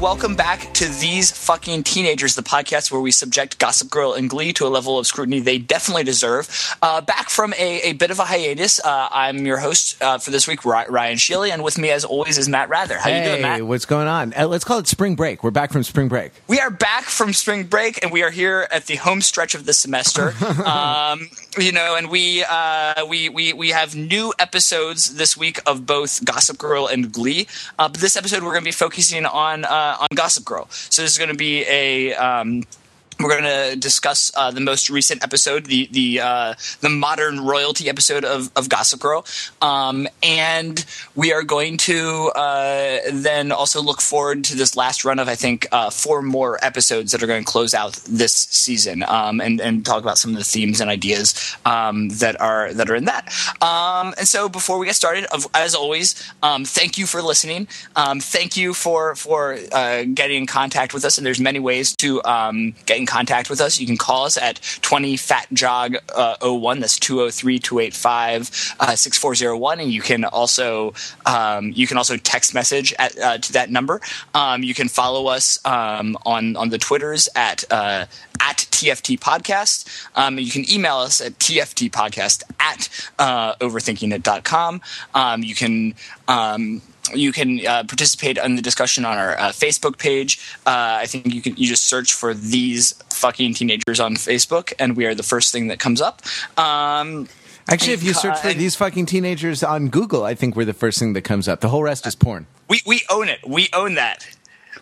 Welcome back to These Fucking Teenagers, the podcast where we subject Gossip Girl and Glee to a level of scrutiny they definitely deserve. Back from a bit of a hiatus, I'm your host for this week, Ryan Sheely, and with me as always is Matt Wrather. How you doing, Matt? Hey, what's going on? Let's call it spring break. We're back from spring break. We are back from spring break, and we are here at the home stretch of the semester. And we have new episodes this week of both Gossip Girl and Glee. But this episode, we're going to be focusing on Gossip Girl. So this is going to be we're going to discuss the most recent episode, the modern royalty episode of Gossip Girl, and we are going to then also look forward to this last run of, I think, four more episodes that are going to close out this season, and talk about some of the themes and ideas that are in that. And so, before we get started, as always, thank you for listening. Thank you for getting in contact with us, and there's many ways to get in contact with us. You can call us at 20-FAT-JOG 01. That's 203-285-6401, and you can also text message to that number. You can follow us on the Twitters at TFT Podcast. You can email us at tftpodcast at overthinkingit.com. You can participate in the discussion on our Facebook page. I think you just search for These Fucking Teenagers on Facebook, and we are the first thing that comes up. Actually, if you search for These Fucking Teenagers on Google, I think we're the first thing that comes up. The whole rest is porn. We own it. We own that.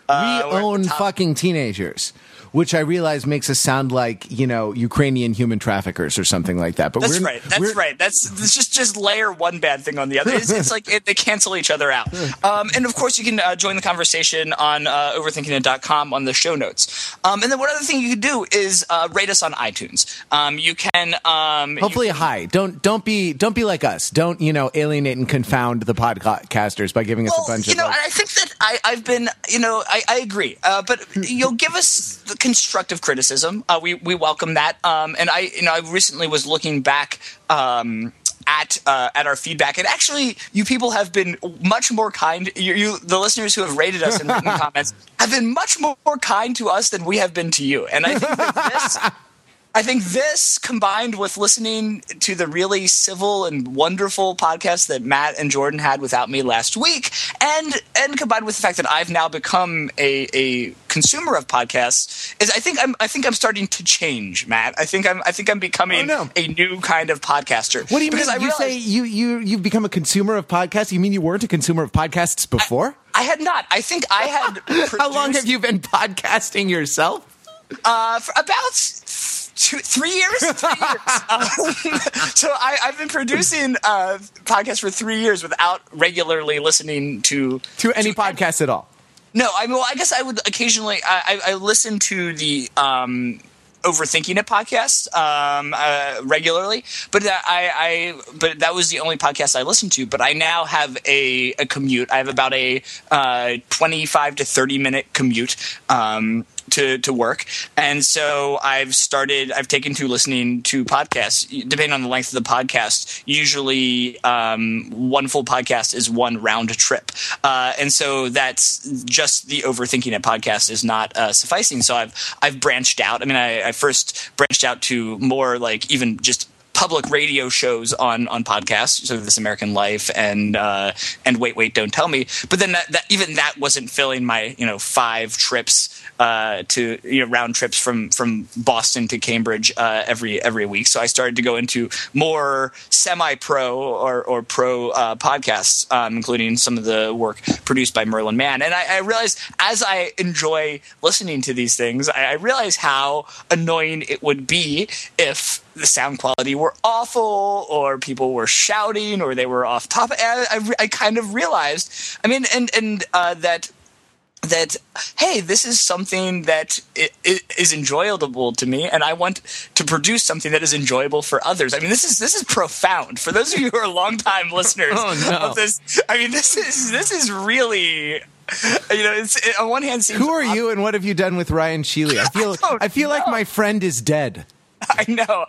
We own Fucking Teenagers, which I realize makes us sound like, Ukrainian human traffickers or something like that. But That's right. That's just layer one bad thing on the other. It's like they cancel each other out. And, of course, you can join the conversation on overthinkingit.com on the show notes. And then one other thing you can do is rate us on iTunes. You can hopefully high. Don't be like us. Don't, alienate and confound the podcasters by giving us a bunch of. And I think that I've been, I agree. But you'll give us the constructive criticism. We welcome that. And I recently was looking back at our feedback, and actually, you people have been much more kind. You the listeners who have rated us and written comments have been much more kind to us than we have been to you. And I think that this combined with listening to the really civil and wonderful podcast that Matt and Jordan had without me last week, and combined with the fact that I've now become a consumer of podcasts, is I think I'm starting to change, Matt. I think I'm becoming a new kind of podcaster. What do you mean? You've become a consumer of podcasts? You mean you weren't a consumer of podcasts before? I had not. I think I had. How long have you been podcasting yourself? For about 3 years. So I've been producing podcasts for 3 years without regularly listening to any podcasts at all. No, I guess I would occasionally. I listen to the Overthinking It podcast regularly, but but that was the only podcast I listened to. But I now have a commute. I have about a 25 to 30 minute commute. To work, and so I've taken to listening to podcasts. Depending on the length of the podcast, usually one full podcast is one round trip, and so that's just the Overthinking It podcast is not sufficing. So I've branched out. I mean, I first branched out to more like even just public radio shows on podcasts, so This American Life and Wait, Wait, Don't Tell Me. But then that wasn't filling my 5 trips to round trips from Boston to Cambridge every week. So I started to go into more semi-pro or pro podcasts, including some of the work produced by Merlin Mann. And I realized as I enjoy listening to these things, I realized how annoying it would be if the sound quality were awful, or people were shouting, or they were off topic. I kind of realized, that that, hey, this is something that is enjoyable to me, and I want to produce something that is enjoyable for others. I mean, this is profound. For those of you who are longtime listeners of this, I mean, this is really... You know, it, on one hand, seems who are you, and what have you done with Ryan Sheely? I feel like my friend is dead. I know.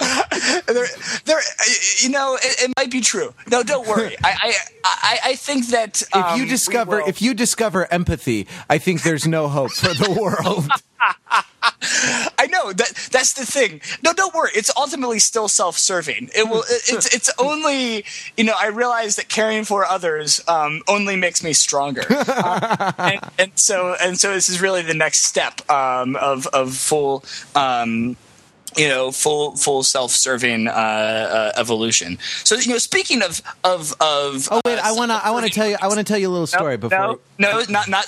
You know, it might be true. No, don't worry. I think that if you discover empathy, I think there's no hope for the world. I know that's the thing. No, don't worry. It's ultimately still self-serving. It will. It's only, you know, I realize that caring for others only makes me stronger. And so this is really the next step of full. You know, full self-serving evolution. So, you know, speaking of oh wait, I want to tell you a little story before. No, not my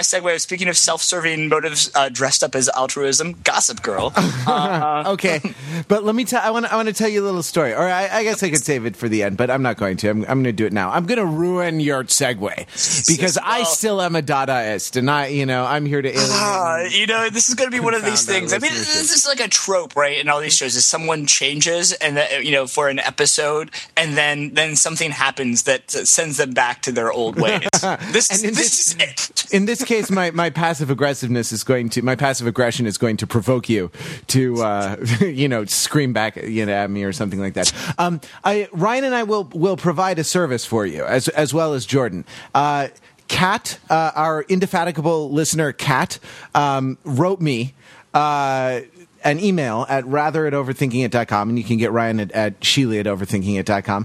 segue. Speaking of self-serving motives dressed up as altruism, Gossip Girl. Okay, but let me tell. I want to tell you a little story, or I guess I could save it for the end, but I'm not going to. I'm going to do it now. I'm going to ruin your segue because I still am a Dadaist, and I'm here to alienate. You know, this is going to be one of these things. I mean, this is like a trope. Right, in all these shows, is someone changes and that, you know, for an episode, and then something happens that sends them back to their old ways. This is it. In this case, my passive aggressiveness is going to provoke you to scream back at me or something like that. Ryan and I will provide a service for you as well as Jordan. Kat, our indefatigable listener, Kat, wrote me. An email at rather@overthinkingit.com, and you can get Ryan at Sheely@overthinkingit.com,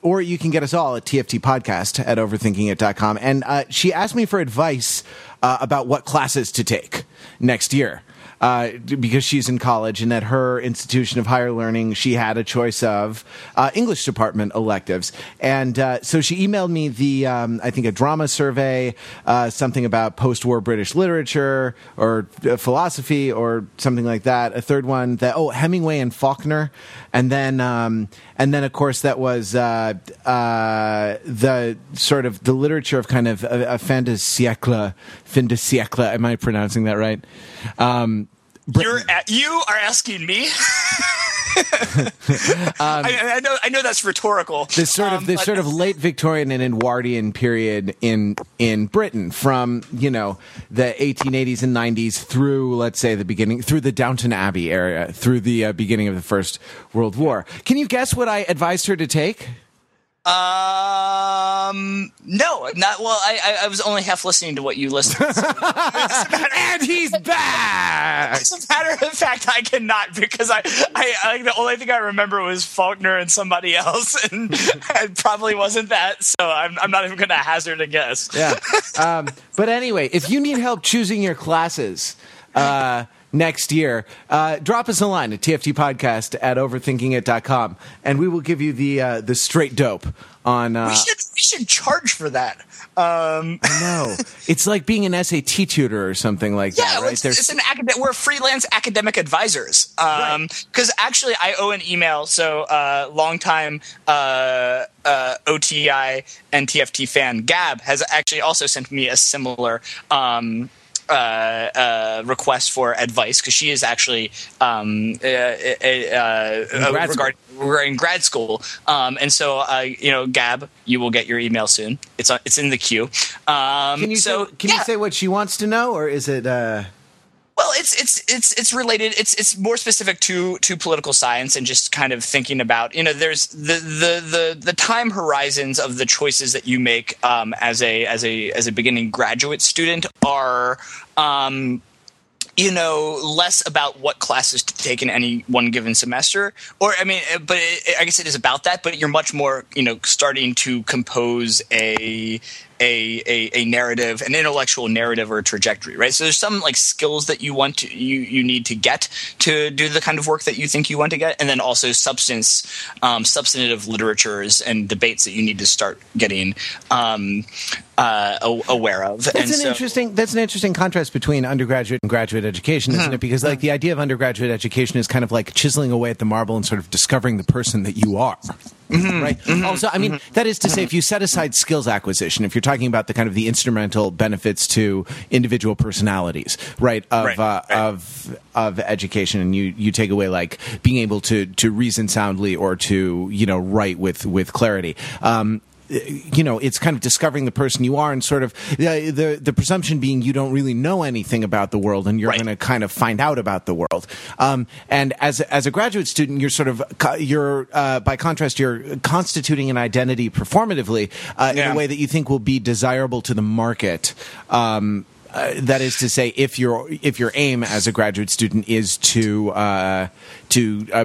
or you can get us all at tftpodcast@overthinkingit.com. And she asked me for advice about what classes to take next year. Because she's in college, and at her institution of higher learning, she had a choice of English department electives. And so she emailed me a drama survey, something about post-war British literature or philosophy or something like that. A third one that, Hemingway and Faulkner. And then of course, that was the sort of the literature of kind of a fin de siècle. Am I pronouncing that right? You are asking me. I know that's rhetorical. This sort of late Victorian and Edwardian period in Britain, from the 1880s and 90s through, let's say, through the Downton Abbey area, through the beginning of the First World War. Can you guess what I advised her to take? No, not well. I was only half listening to what you listened to. And he's back. As a matter of fact, I cannot, because I the only thing I remember was Faulkner and somebody else, and it probably wasn't that. So I'm not even going to hazard a guess. Yeah. But anyway, if you need help choosing your classes, next year, drop us a line at tftpodcast@overthinkingit.com, and we will give you the straight dope on. We should charge for that. I know. It's like being an SAT tutor or something like that. Yeah, right? We're freelance academic advisors. Because actually, I owe an email. So, longtime OTI and TFT fan Gab has actually also sent me a similar. Request for advice, because she is actually regarding grad school, and so Gab, you will get your email soon. It's in the queue. Can you say what she wants to know, or is it? Well, it's related. It's more specific to political science, and just kind of thinking about, there's the time horizons of the choices that you make as a beginning graduate student are less about what classes to take in any one given semester, I guess it is about that, but you're much more starting to compose a narrative, an intellectual narrative or a trajectory, right? So there's some skills that you want to you need to get to do the kind of work that you think you want to get, and then also substantive literatures and debates that you need to start getting aware of. That's an interesting contrast between undergraduate and graduate education, isn't it? Because the idea of undergraduate education is kind of like chiseling away at the marble and sort of discovering the person that you are. Mm-hmm. Right. Mm-hmm. Also, I mean, that is to say, if you set aside skills acquisition, if you're talking about the kind of the instrumental benefits to individual personalities, right, of education, and you take away like being able to reason soundly or to, you know, write with clarity. You know, it's kind of discovering the person you are, and sort of the presumption being you don't really know anything about the world, and you're going to kind of find out about the world. And as a graduate student, you're sort of by contrast, you're constituting an identity performatively in a way that you think will be desirable to the market. That is to say, if your aim as a graduate student is to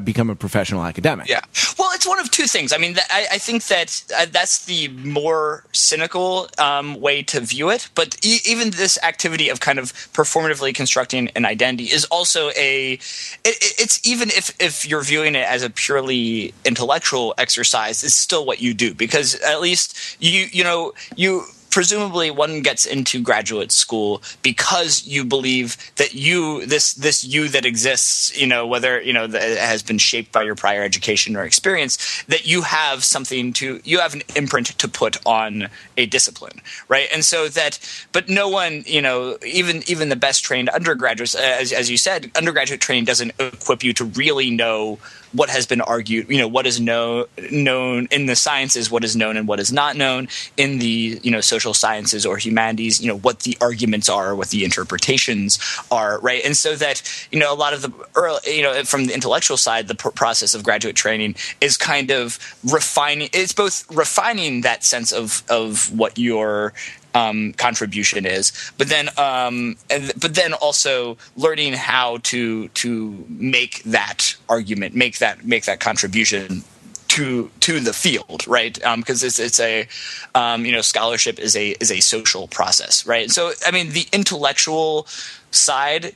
become a professional academic. Yeah. Well, it's one of two things. I mean, I think that that's the more cynical way to view it. But even this activity of kind of performatively constructing an identity is also it's even if you're viewing it as a purely intellectual exercise, it's still what you do, because at least you know. Presumably, one gets into graduate school because you believe that this you that exists, you know, whether you know that has been shaped by your prior education or experience, that you have an imprint to put on a discipline, right? And so that, but no one, you know, even the best trained undergraduates, as you said, undergraduate training doesn't equip you to really know what has been argued, you know, what is known in the sciences, what is known and what is not known in the, you know, social sciences or humanities, you know, what the arguments are, what the interpretations are, right? And so that, you know, a lot of the early, you know, from the intellectual side, the process of graduate training is kind of refining. It's both refining that sense of what your contribution is, but then also learning how to make that argument, make that contribution to the field, right? Because it's a you know, scholarship is a social process, right? So I mean, the intellectual side,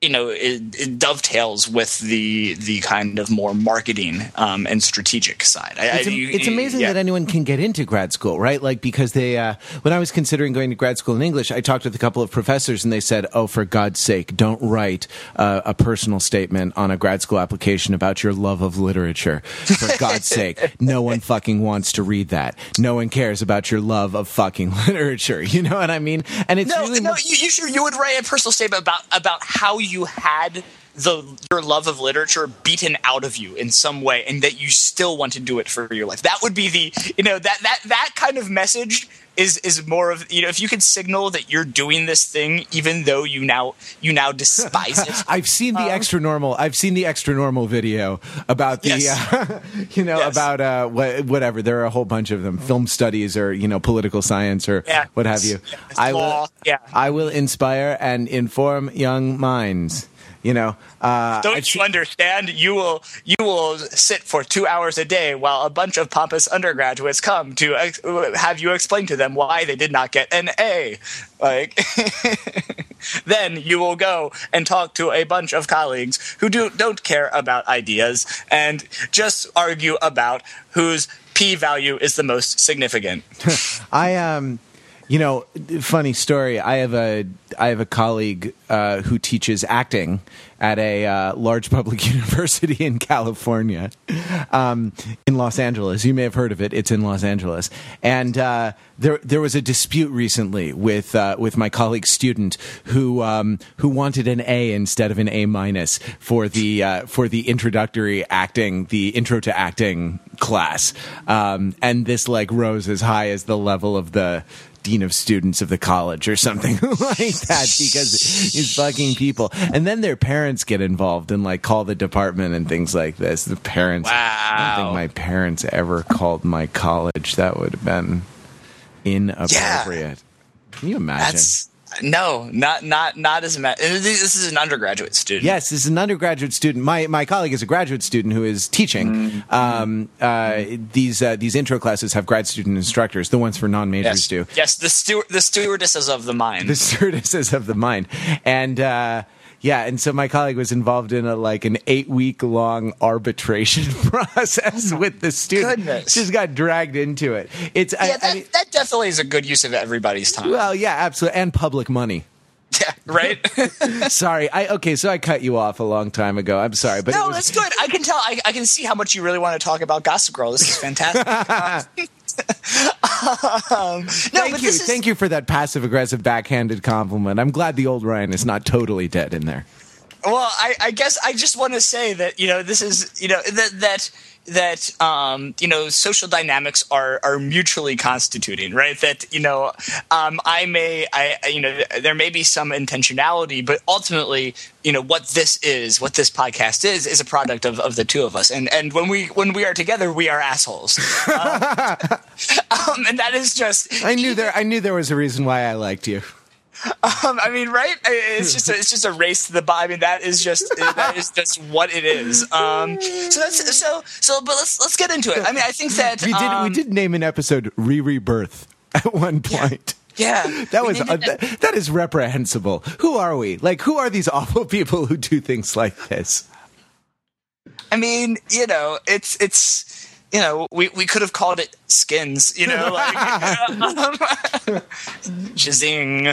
you know, it dovetails with the kind of more marketing and strategic side. It's amazing that anyone can get into grad school, right? Like, because they when I was considering going to grad school in English, I talked with a couple of professors, and they said, "Oh, for God's sake, don't write a personal statement on a grad school application about your love of literature. For God's sake, no one fucking wants to read that. No one cares about your love of fucking literature. You know what I mean?" And it's you would write a personal statement about how you had your love of literature beaten out of you in some way, and that you still want to do it for your life. That would be the, you know, that kind of message is more of, you know, if you could signal that you're doing this thing even though you now despise it. I've seen the extra normal video about the about whatever. There are a whole bunch of them, film studies or, you know, political science or what have you. I will inspire and inform young minds. You know, don't you understand? You will sit for 2 hours a day while a bunch of pompous undergraduates come to have you explain to them why they did not get an A. Like, then you will go and talk to a bunch of colleagues who don't care about ideas and just argue about whose p-value is the most significant. You know, funny story. I have a colleague who teaches acting at a large public university in California, in Los Angeles. You may have heard of it. It's in Los Angeles, and there was a dispute recently with my colleague's student who wanted an A instead of an A minus for the introductory acting, the intro to acting class, and this like rose as high as the level of the dean of students of the college or something like that, because it's fucking people. And then their parents get involved and like call the department and things like this. The parents. Wow. I don't think my parents ever called my college. That would have been inappropriate. Yeah. Can you imagine? No, not as much. This is an undergraduate student. Yes, this is an undergraduate student. My colleague is a graduate student who is teaching. Mm-hmm. These intro classes have grad student instructors. The ones for non-majors do. Yes, the stewardesses of the mind. The stewardesses of the mind, and. Yeah, and so my colleague was involved in an 8-week-long arbitration process with the student. Goodness. Just got dragged into it. That definitely is a good use of everybody's time. Well, yeah, absolutely, and public money. Yeah, right? Sorry. So I cut you off a long time ago. I'm sorry. But no, that's good. I can tell. I can see how much you really want to talk about Gossip Girl. This is fantastic. Thank you for that passive-aggressive backhanded compliment. I'm glad the old Ryan is not totally dead in there. Well, I guess I just want to say that, this is, that social dynamics are mutually constituting, right? That, there may be some intentionality, but ultimately, what this podcast is a product of the two of us. And when we are together, we are assholes. And that is just, I knew there was a reason why I liked you. Right? It's just a race to the bottom. That is just what it is. But let's get into it. I think that we did name an episode "Riri Birth" at one point. Yeah. That is reprehensible. Who are we? Like, who are these awful people who do things like this? We could have called it Skins, Jazing.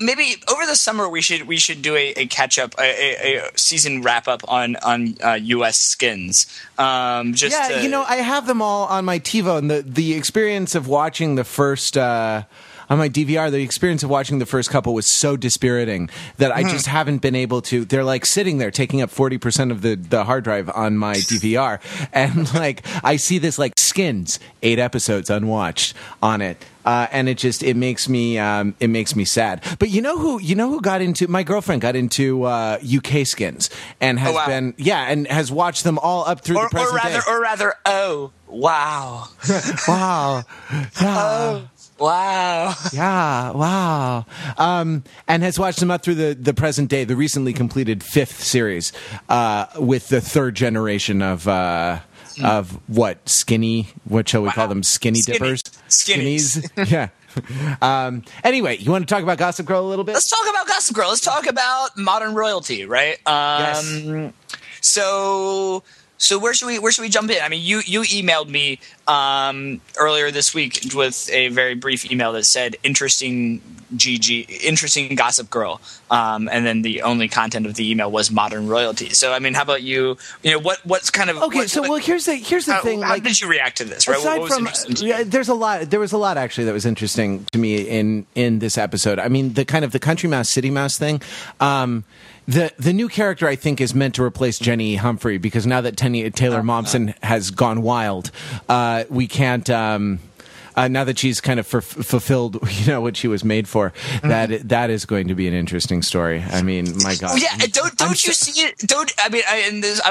Maybe over the summer we should do a catch up, a season wrap up on U.S. Skins. I have them all on my TiVo, and the experience of watching the first. On my DVR, the experience of watching the first couple was so dispiriting that I just haven't been able to. They're like sitting there taking up 40% of the hard drive on my DVR. And I see this Skins, 8 episodes unwatched on it. And it makes me sad. But you know who got into, my girlfriend got into UK Skins and has been, and has watched them all up through the present day. Or rather, oh, wow. Wow. Oh. Wow. Yeah, wow. And has watched them up through the present day, the recently completed 5th series, with the 3rd generation of call them? Skinny dippers? Skinnies. Yeah. Anyway, you want to talk about Gossip Girl a little bit? Let's talk about Gossip Girl. Let's talk about modern royalty, right? Yes. So where should we jump in? You emailed me earlier this week with a very brief email that said interesting Gossip Girl, and then the only content of the email was modern royalty. So how about you? What's kind of okay? Here's the thing. How did you react to this? Right? There was a lot actually that was interesting to me in this episode. The kind of the country mouse, city mouse thing. The new character, I think, is meant to replace Jenny Humphrey, because now that Taylor Momsen has gone wild, we can't. Now that she's kind of fulfilled, what she was made for, that is going to be an interesting story. My God. Yeah, don't you see it? Don't I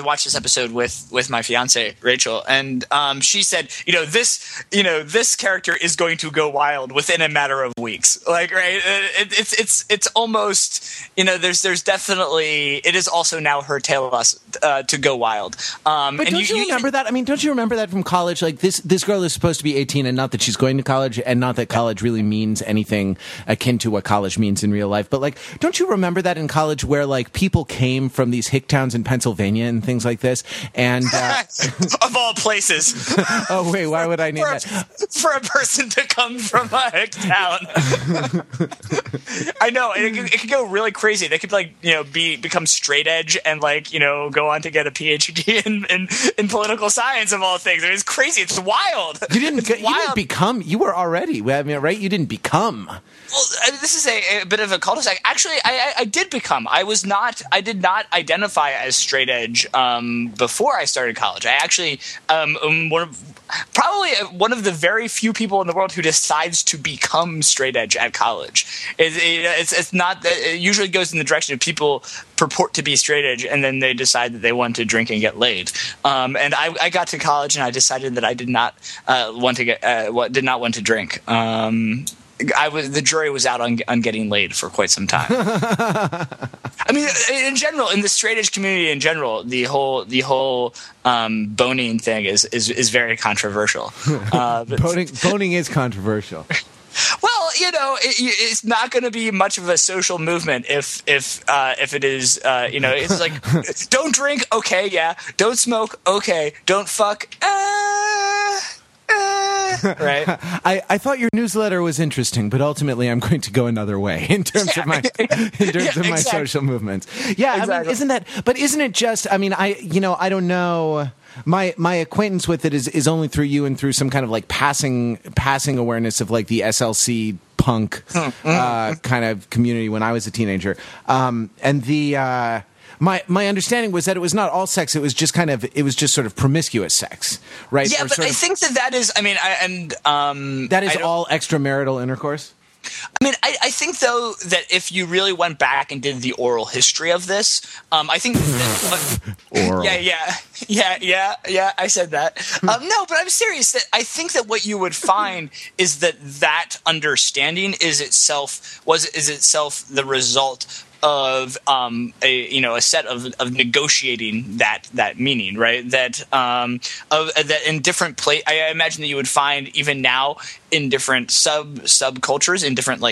watched this episode with my fiance Rachel, and she said, this character is going to go wild within a matter of weeks. Right? It's almost there's definitely, it is also now her tale to go wild. But don't you remember that? Don't you remember that from college? This girl is supposed to be 18, and not that she's going to college, and not that college really means anything akin to what college means in real life. But don't you remember that in college where people came from these hick towns in Pennsylvania and things like this? And of all places. Oh wait, why would I need that? For a person to come from a hick town. I know it could go really crazy. They could become straight edge and go on to get a PhD in political science of all things. It's crazy. It's wild. You were already. Right? You didn't become. Well, this is a bit of a cul-de-sac. Actually, I did become. I did not identify as straight edge before I started college. I actually one of the very few people in the world who decides to become straight edge at college. It's not. It usually goes in the direction of people purport to be straight edge, and then they decide that they want to drink and get laid. And I got to college, and I decided that I did not want to drink. The jury was out on getting laid for quite some time. In general, in the straight edge community in general, the whole boning thing is very controversial. Boning is controversial. Well, it's not going to be much of a social movement if it is, it's like, don't drink, okay, yeah, don't smoke, okay, don't fuck, right? I thought your newsletter was interesting, but ultimately I'm going to go another way in terms of my exactly. social movements. Yeah, exactly. I mean, isn't that? But isn't it just? I mean, I don't know. My acquaintance with it is only through you and through some kind of like passing awareness of like the SLC Punk kind of community when I was a teenager, and the. My understanding was that it was not all sex. It was just sort of promiscuous sex, right? Yeah, but I think that is. I mean, that is all extramarital intercourse. I mean, I think though that if you really went back and did the oral history of this, I think. Oral. Yeah. I said that. No, but I'm serious. That I think that what you would find is that understanding is itself the result of a set of negotiating that meaning, right? That in different place, I imagine that you would find even now in different subcultures, in different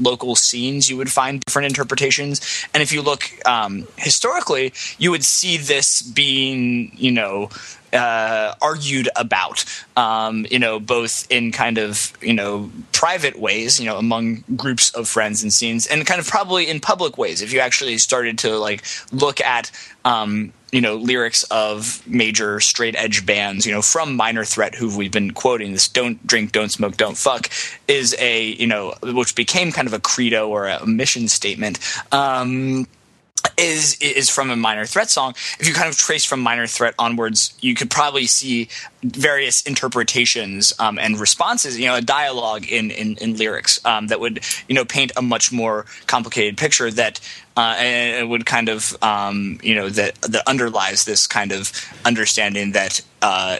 local scenes, you would find different interpretations. And if you look historically, you would see this being argued about, both in kind of, private ways, among groups of friends and scenes, and kind of probably in public ways. If you actually started to look at, lyrics of major straight edge bands, from Minor Threat, who we've been quoting, this "Don't drink, don't smoke, don't fuck" is a, which became kind of a credo or a mission statement. Is from a Minor Threat song. If you kind of trace from Minor Threat onwards, you could probably see various interpretations and responses, a dialogue in lyrics that would, paint a much more complicated picture that and it would kind of, that underlies this kind of understanding that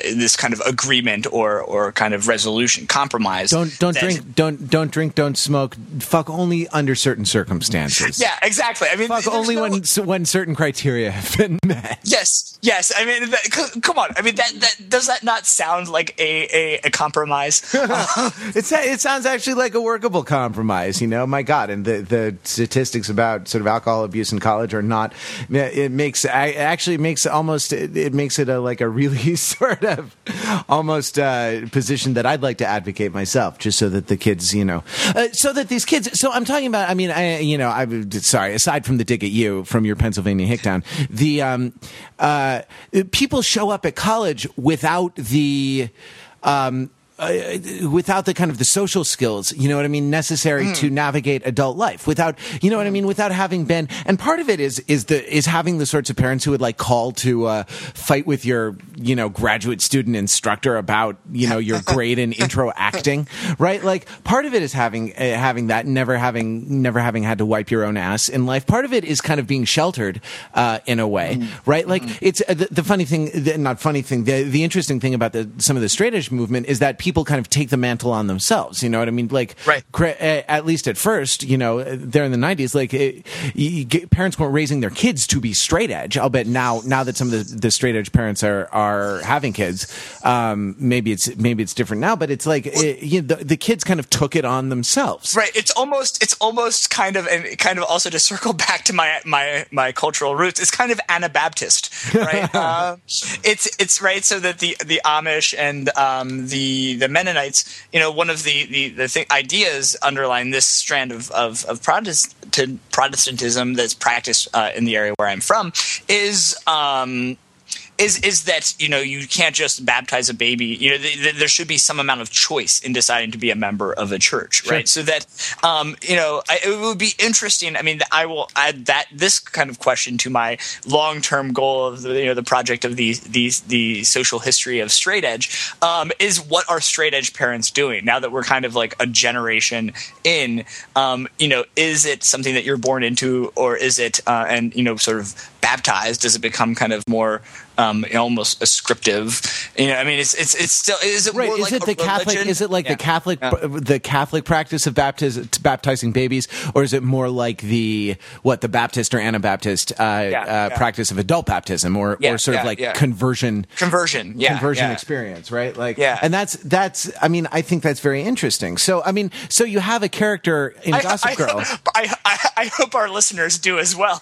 this kind of agreement or kind of resolution, compromise. Don't drink, don't smoke. Fuck only under certain circumstances. Yeah, exactly. I mean, fuck only when certain criteria have been met. Yes. I mean, come on. I mean, that does that not sound like a compromise? It sounds actually like a workable compromise. My God, and the statistics about sort of alcohol abuse in college are not. It makes it a really sort of almost position that I'd like to advocate myself, just so that the kids, so that these kids. So I'm talking about. I mean, I'm sorry. Aside from the dig at you from your Pennsylvania hicktown, the people show up at college without the. Without the kind of the social skills, necessary to navigate adult life, without, without having been, and part of it is having the sorts of parents who would call to fight with your, graduate student instructor about, your grade in intro acting, right? Part of it is having that, never having had to wipe your own ass in life. Part of it is kind of being sheltered in a way, right? It's the funny thing, the interesting thing about some of the straight edge movement is that people kind of take the mantle on themselves, right. At least at first, there in the 90s, parents weren't raising their kids to be straight edge. I'll bet now that some of the straight edge parents are having kids, maybe it's different now, but it's the kids kind of took it on themselves, right? It's almost kind of, and kind of also to circle back to my cultural roots, it's kind of Anabaptist, right? It's right, so that the Amish and the Mennonites, one of the ideas underlying this strand of Protestantism that's practiced in the area where I'm from is that you can't just baptize a baby. There should be some amount of choice in deciding to be a member of a church, right? Sure. So that it would be interesting. I mean, I will add that this kind of question to my long-term goal of the project of the social history of straight edge is what are straight edge parents doing now that we're kind of a generation in? Is it something that you're born into, or is it sort of baptized? Does it become kind of more almost ascriptive? It's still, is it right? More is like it the religion? Catholic? Is it the Catholic the Catholic practice of baptizing babies, or is it more like the Baptist or Anabaptist practice of adult baptism, or conversion experience, right? And that's. I mean, I think that's very interesting. So I mean, so you have a character in Gossip Girl. I hope our listeners do as well.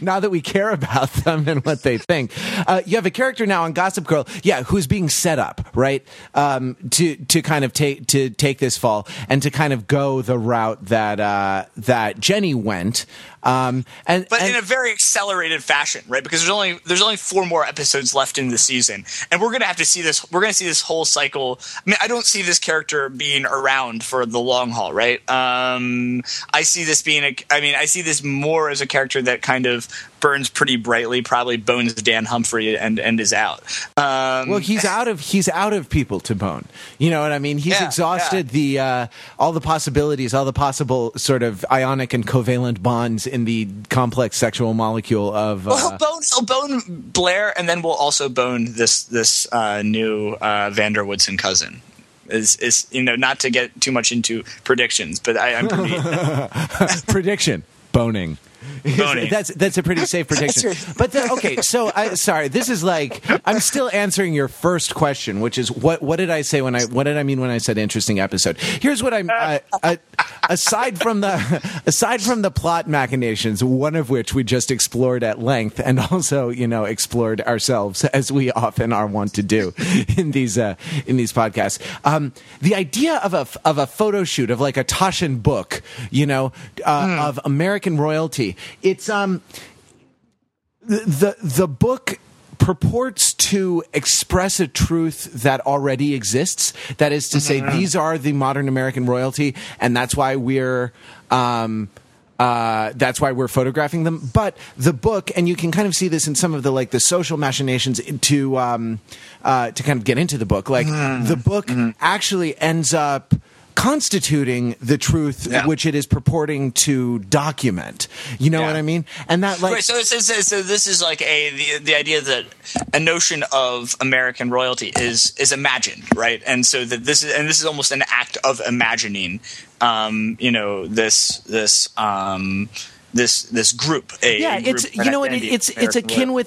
Now that we care about them and what they think, you have a character now on Gossip Girl, who's being set up, right, to kind of take this fall and to kind of go the route that that Jenny went, but in a very accelerated fashion, right? Because there's only four more episodes left in the season, and we're gonna have to see this. We're gonna see this whole cycle. I mean, I don't see this character being around for the long haul, right? I see this being I see this more as a character that kind of burns pretty brightly, probably bones Dan Humphrey and is out. Well, he's out of people to bone. You know what I mean? He's exhausted all the possibilities, all the possible sort of ionic and covalent bonds in the complex sexual molecule of. Well, he'll bone Blair, and then we'll also bone this new Vander Woodson cousin. Is not to get too much into predictions, but I'm pretty prediction boning. That's a pretty safe prediction. But this is like I'm still answering your first question, which is what did I mean when I said interesting episode? Here's what I'm aside from the plot machinations, one of which we just explored at length, and also explored ourselves as we often are wont to do in these podcasts. The idea of a photo shoot of like a Taschen book, of American royalty. It's the book purports to express a truth that already exists. That is to say, these are the modern American royalty, and that's why we're photographing them. But the book, and you can kind of see this in some of the social machinations to kind of get into the book. The book actually ends up constituting the truth which it is purporting to document. You know what I mean? And that so this is like the idea that a notion of American royalty is imagined, right? And so that this is almost an act of imagining, this group. It's akin to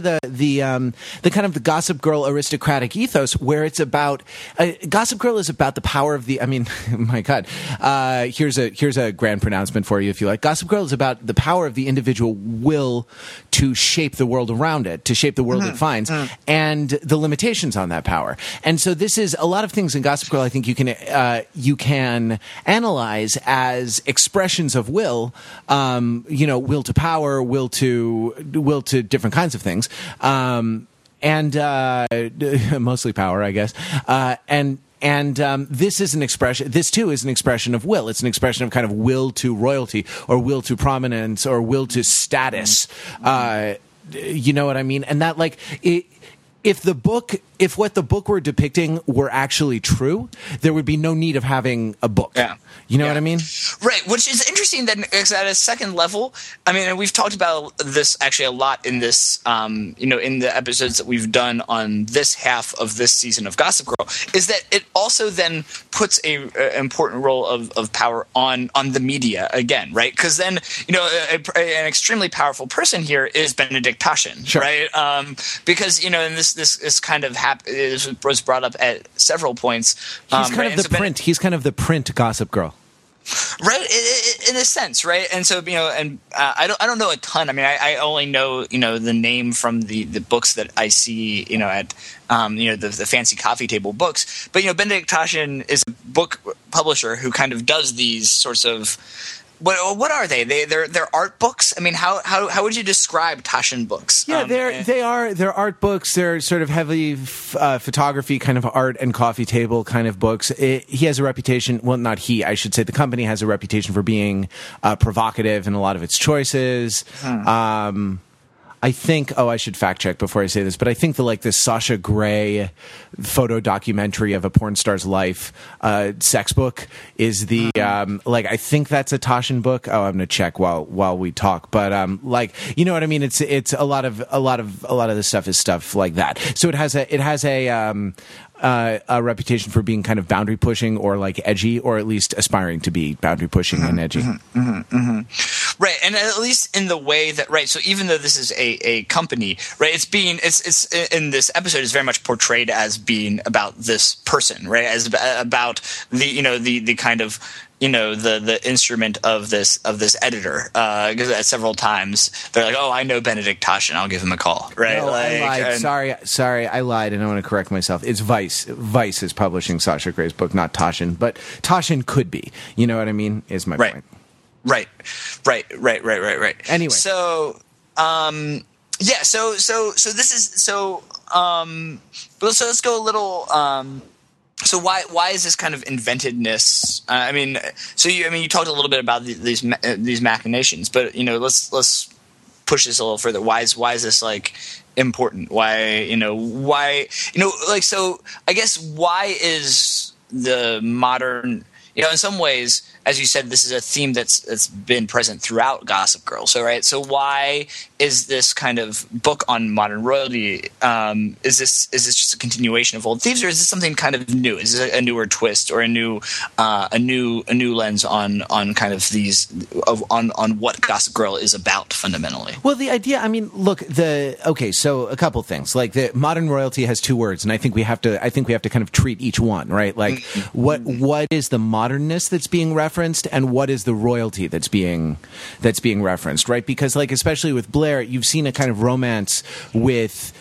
the kind of the Gossip Girl aristocratic ethos, where it's about Gossip Girl is about the power of the. I mean, my God, here's a grand pronouncement for you if you like. Gossip Girl is about the power of the individual will to shape the world around it, to shape the world it finds, and the limitations on that power. And so this is a lot of things in Gossip Girl. I think you can analyze as expressions of will. Will to power, will to different kinds of things, and mostly power, I guess. And this is an expression. This too is an expression of will. It's an expression of kind of will to royalty, or will to prominence, or will to status. You know what I mean? And that If what the book were depicting were actually true, there would be no need of having a book. Yeah. You know what I mean? Right, which is interesting that at a second level, I mean, and we've talked about this actually a lot in this, in the episodes that we've done on this half of this season of Gossip Girl, is that it also then puts an important role of power on the media again, right? Because then, an extremely powerful person here is Benedict Taschen, right? Because, in this kind of was brought up at several points. He's kind of the print Gossip Girl, right? In a sense, right? And so I don't know a ton. I mean, I only know the name from the books that I see at the fancy coffee table books. But Benedict Taschen is a book publisher who kind of does these sorts of. What are they? They're art books. I mean, how would you describe Taschen books? Yeah, they're art books. They're sort of heavily photography kind of art and coffee table kind of books. He has a reputation. Well, not he. I should say the company has a reputation for being provocative in a lot of its choices. I think. Oh, I should fact check before I say this, but I think this Sasha Gray photo documentary of a porn star's life, sex book, is the I think that's a Taschen book. Oh, I'm gonna check while we talk. But you know what I mean? It's a lot of this stuff is stuff like that. So it has a reputation for being kind of boundary pushing or like edgy, or at least aspiring to be boundary pushing and edgy. Right. And at least in the way that, right. So even though this is a company, right, it's in this episode is very much portrayed as being about this person, right. As about the kind of, you know, the instrument of this editor, because at several times they're like, oh, I know Benedict Taschen, I'll give him a call, right? No, like, I lied. Sorry, I lied, and I want to correct myself. It's Vice. Vice is publishing Sasha Gray's book, not Taschen, but Taschen could be. You know what I mean? Is my point. Right. Anyway, so so let's go a little. So why is this kind of inventedness? You talked a little bit about these machinations, but you know, let's push this a little further. Why is this like important? So I guess why is the modern, you know, in some ways, as you said, this is a theme that's been present throughout Gossip Girl. So right, so why is this kind of book on modern royalty? Is this just a continuation of old thieves, or is this something kind of new? Is this a newer twist or a new lens on kind of these on what Gossip Girl is about fundamentally? Well, the idea. I mean, look. So a couple things. Like the modern royalty has two words, and I think we have to kind of treat each one right. Like what is the modernness that's being referenced, and what is the royalty that's being referenced, right? Because, like, especially with Blair, you've seen a kind of romance with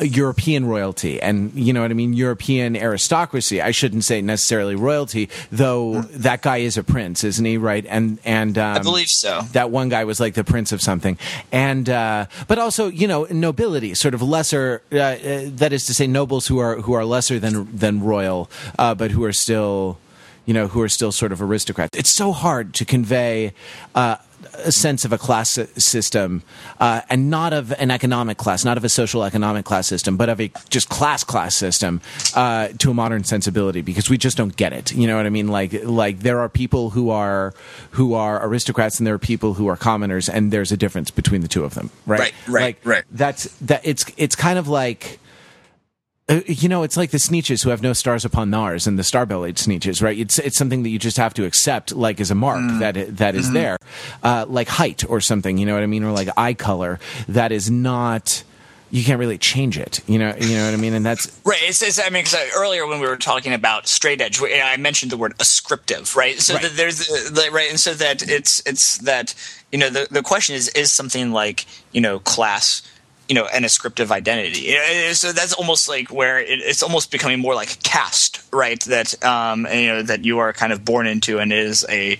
European royalty, and you know what I mean, European aristocracy. I shouldn't say necessarily royalty, though. That guy is a prince, isn't he? Right, and I believe so. That one guy was like the prince of something, but also, you know, nobility, sort of lesser. That is to say, nobles who are lesser than royal, but who are still. You know, who are still sort of aristocrats. It's so hard to convey a sense of a class system, and not of an economic class, not of a social economic class system, but of a just class system to a modern sensibility, because we just don't get it. You know what I mean? Like there are people who are aristocrats and there are people who are commoners, and there's a difference between the two of them, right? Right. That's It's kind of like. You know, it's like the sneeches who have no stars upon theirs, and the star-bellied sneeches, right? It's something that you just have to accept, like as a mark that is there, like height or something. You know what I mean, or like eye color. That is not. You can't really change it, you know what I mean, and that's right. Because earlier when we were talking about straight edge, I mentioned the word ascriptive, right? So right. That there's right, and so that it's that, you know, the question is something like, you know, class. You know, an ascriptive identity. So that's almost like where it's almost becoming more like caste, right? That you know, that you are kind of born into and is a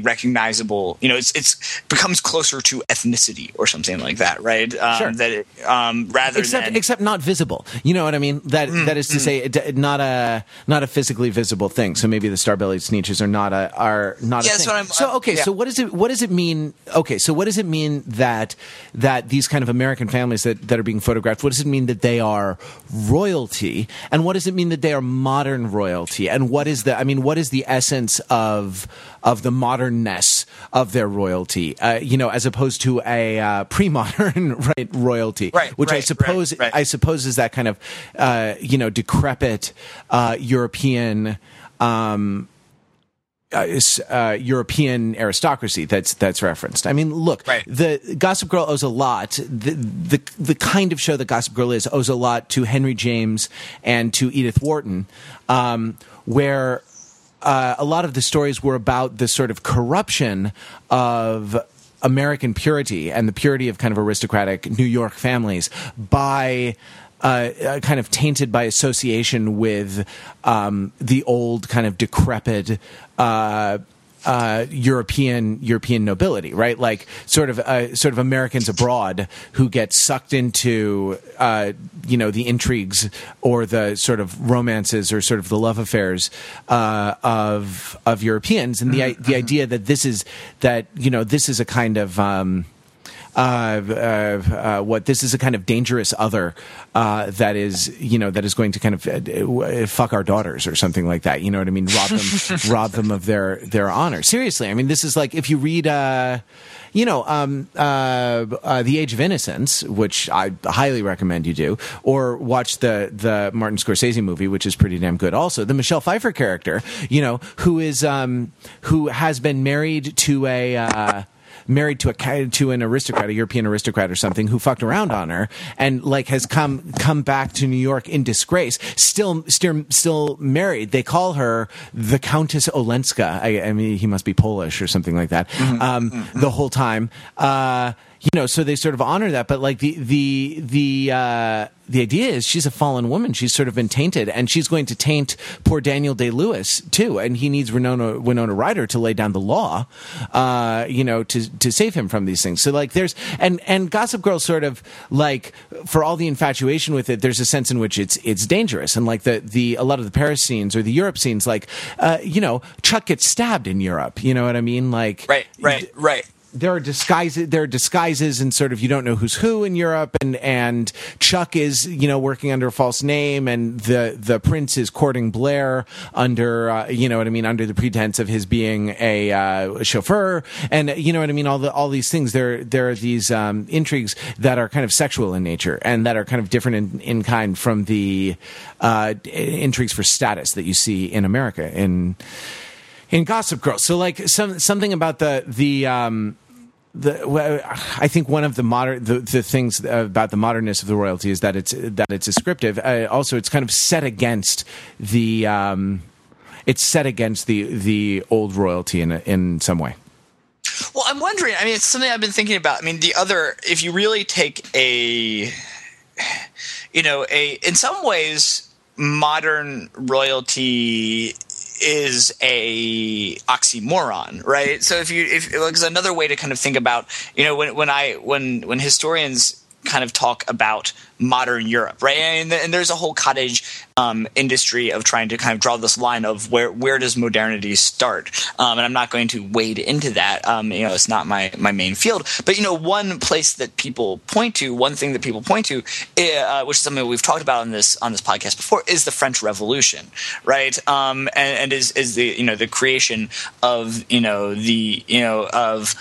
recognizable. You know, it's becomes closer to ethnicity or something like that, right? Sure. That it, rather except not visible. You know what I mean? That is to say, not a physically visible thing. So maybe the star-bellied sneeches are not. Yeah, a thing. That's what I'm. So okay. Yeah. So what does it? What does it mean? Okay. So what does it mean that these kind of American families that are being photographed, what does it mean that they are royalty, and what does it mean that they are modern royalty, and what is the essence of the modernness of their royalty, you know, as opposed to a pre-modern right royalty, right, which right, I suppose I suppose is that kind of you know, decrepit European. European aristocracy that's referenced. I mean, look, right. The Gossip Girl owes a lot. The kind of show that Gossip Girl is owes a lot to Henry James and to Edith Wharton, where a lot of the stories were about the sort of corruption of American purity and the purity of kind of aristocratic New York families by. Kind of tainted by association with the old kind of decrepit European nobility, right? Like sort of Americans abroad who get sucked into you know, the intrigues or the sort of romances or sort of the love affairs of Europeans, and the idea that this is a kind of. This is a kind of dangerous other that is going to kind of fuck our daughters or something like that. You know what I mean? Rob them of their honor. Seriously, I mean, this is like if you read. The Age of Innocence, which I highly recommend you do, or watch the Martin Scorsese movie, which is pretty damn good. Also, the Michelle Pfeiffer character, you know, who has been married to a married to an aristocrat, a European aristocrat or something, who fucked around on her and like has come back to New York in disgrace, still married. They call her the Countess Olenska. I mean, he must be Polish or something like that. Mm-hmm. The whole time. You know, so they sort of honor that, but like the idea is she's a fallen woman. She's sort of been tainted, and she's going to taint poor Daniel Day-Lewis too. And he needs Winona Ryder to lay down the law, you know, to save him from these things. So like there's and Gossip Girl sort of like, for all the infatuation with it, there's a sense in which it's dangerous. And like a lot of the Paris scenes or the Europe scenes, like you know, Chuck gets stabbed in Europe. You know what I mean? Like right. There are disguises, and sort of you don't know who's who in Europe, and Chuck is, you know, working under a false name, and the prince is courting Blair under you know what I mean, under the pretense of his being a chauffeur, and you know what I mean, all these things. There are these intrigues that are kind of sexual in nature and that are kind of different in kind from the intrigues for status that you see in America in Gossip Girl. So like something about I think one of the modern the things about the modernness of the royalty is that it's descriptive. Also, it's kind of set against the old royalty in some way. Well, I'm wondering. I mean, it's something I've been thinking about. I mean, if you really take in some ways, modern royalty is a oxymoron, right? So because another way to kind of think about, you know, when historians kind of talk about modern Europe, right? And there's a whole cottage industry of trying to kind of draw this line of where does modernity start? And I'm not going to wade into that. You know, it's not my main field. But, you know, one thing that people point to, which is something we've talked about on this podcast before, is the French Revolution, right? And is the, you know, the creation of, you know, the, you know, of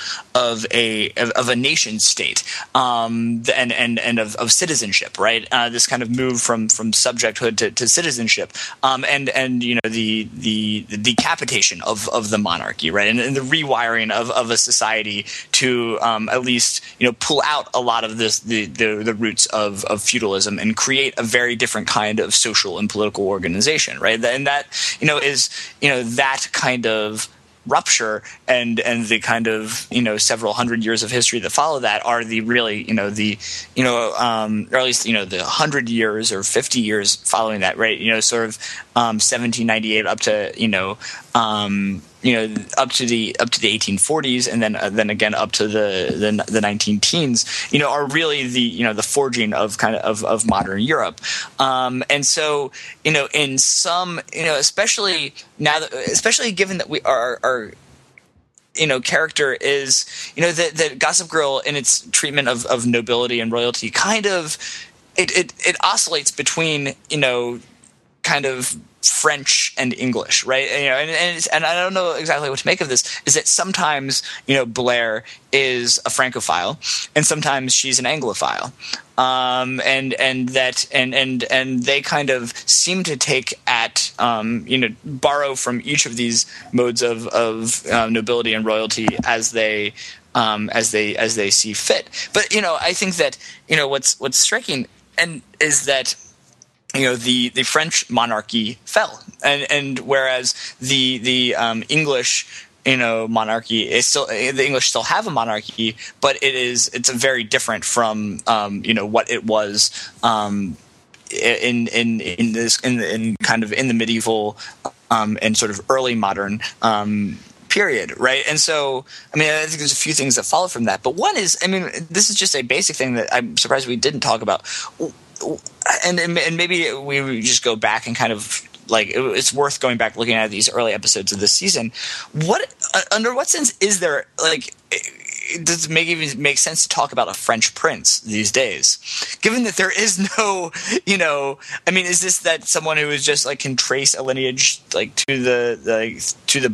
a nation state, and of citizenship. Right, this kind of move from subjecthood to citizenship, and you know the decapitation of the monarchy, right, and the rewiring of a society to at least, you know, pull out a lot of this the roots of feudalism and create a very different kind of social and political organization, right, and that, you know, is, you know, that kind of rupture and the kind of, you know, several hundred years of history that follow that are the really, you know, the, you know, or at least, you know, the 100 years or 50 years following that, right, you know, sort of 1798 up to, you know, you know, up to the 1840s, and then again up to the 19-teens, you know, are really the, you know, the forging of kind of modern Europe, and so, you know, in some, you know, especially now, especially given that we are you know, character is, you know, that Gossip Girl in its treatment of nobility and royalty kind of it oscillates between, you know, kind of French and English, right? And, you know, and I don't know exactly what to make of this. Is that sometimes, you know, Blair is a Francophile, and sometimes she's an Anglophile, and they kind of seem to take at, you know, borrow from each of these modes of nobility and royalty as they see fit. But, you know, I think that, you know, what's striking and is that, you know, the French monarchy fell, and whereas the English, you know, monarchy is still, the English still have a monarchy, but it's very different from, you know, what it was in kind of in the medieval and sort of early modern period, right? And so, I mean, I think there's a few things that follow from that, but one is, I mean, this is just a basic thing that I'm surprised we didn't talk about. And maybe we just go back and kind of like, it's worth going back looking at these early episodes of this season. What, under what sense is there, like, does it make sense to talk about a French prince these days, given that there is no, you know, I mean, is this that someone who is just like can trace a lineage like to the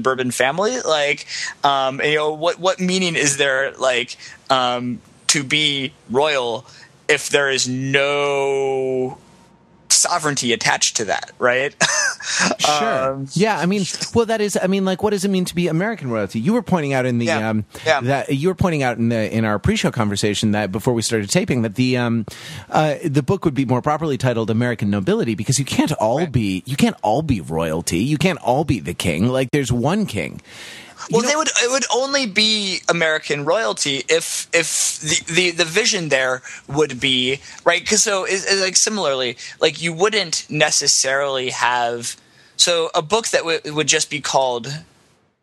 Bourbon family, like, and, you know, what meaning is there, like, to be royal if there is no sovereignty attached to that, right? Sure. Yeah, I mean, well, that is, I mean, like, what does it mean to be American royalty? You were pointing out in the that you were pointing out in the in our pre-show conversation that before we started taping that the book would be more properly titled American Nobility, because you can't all be royalty, you can't all be the king. Like, there's one king. Well, they would. It would only be American royalty if the vision there would be right. Because so is like similarly, like you wouldn't necessarily have so a book that would just be called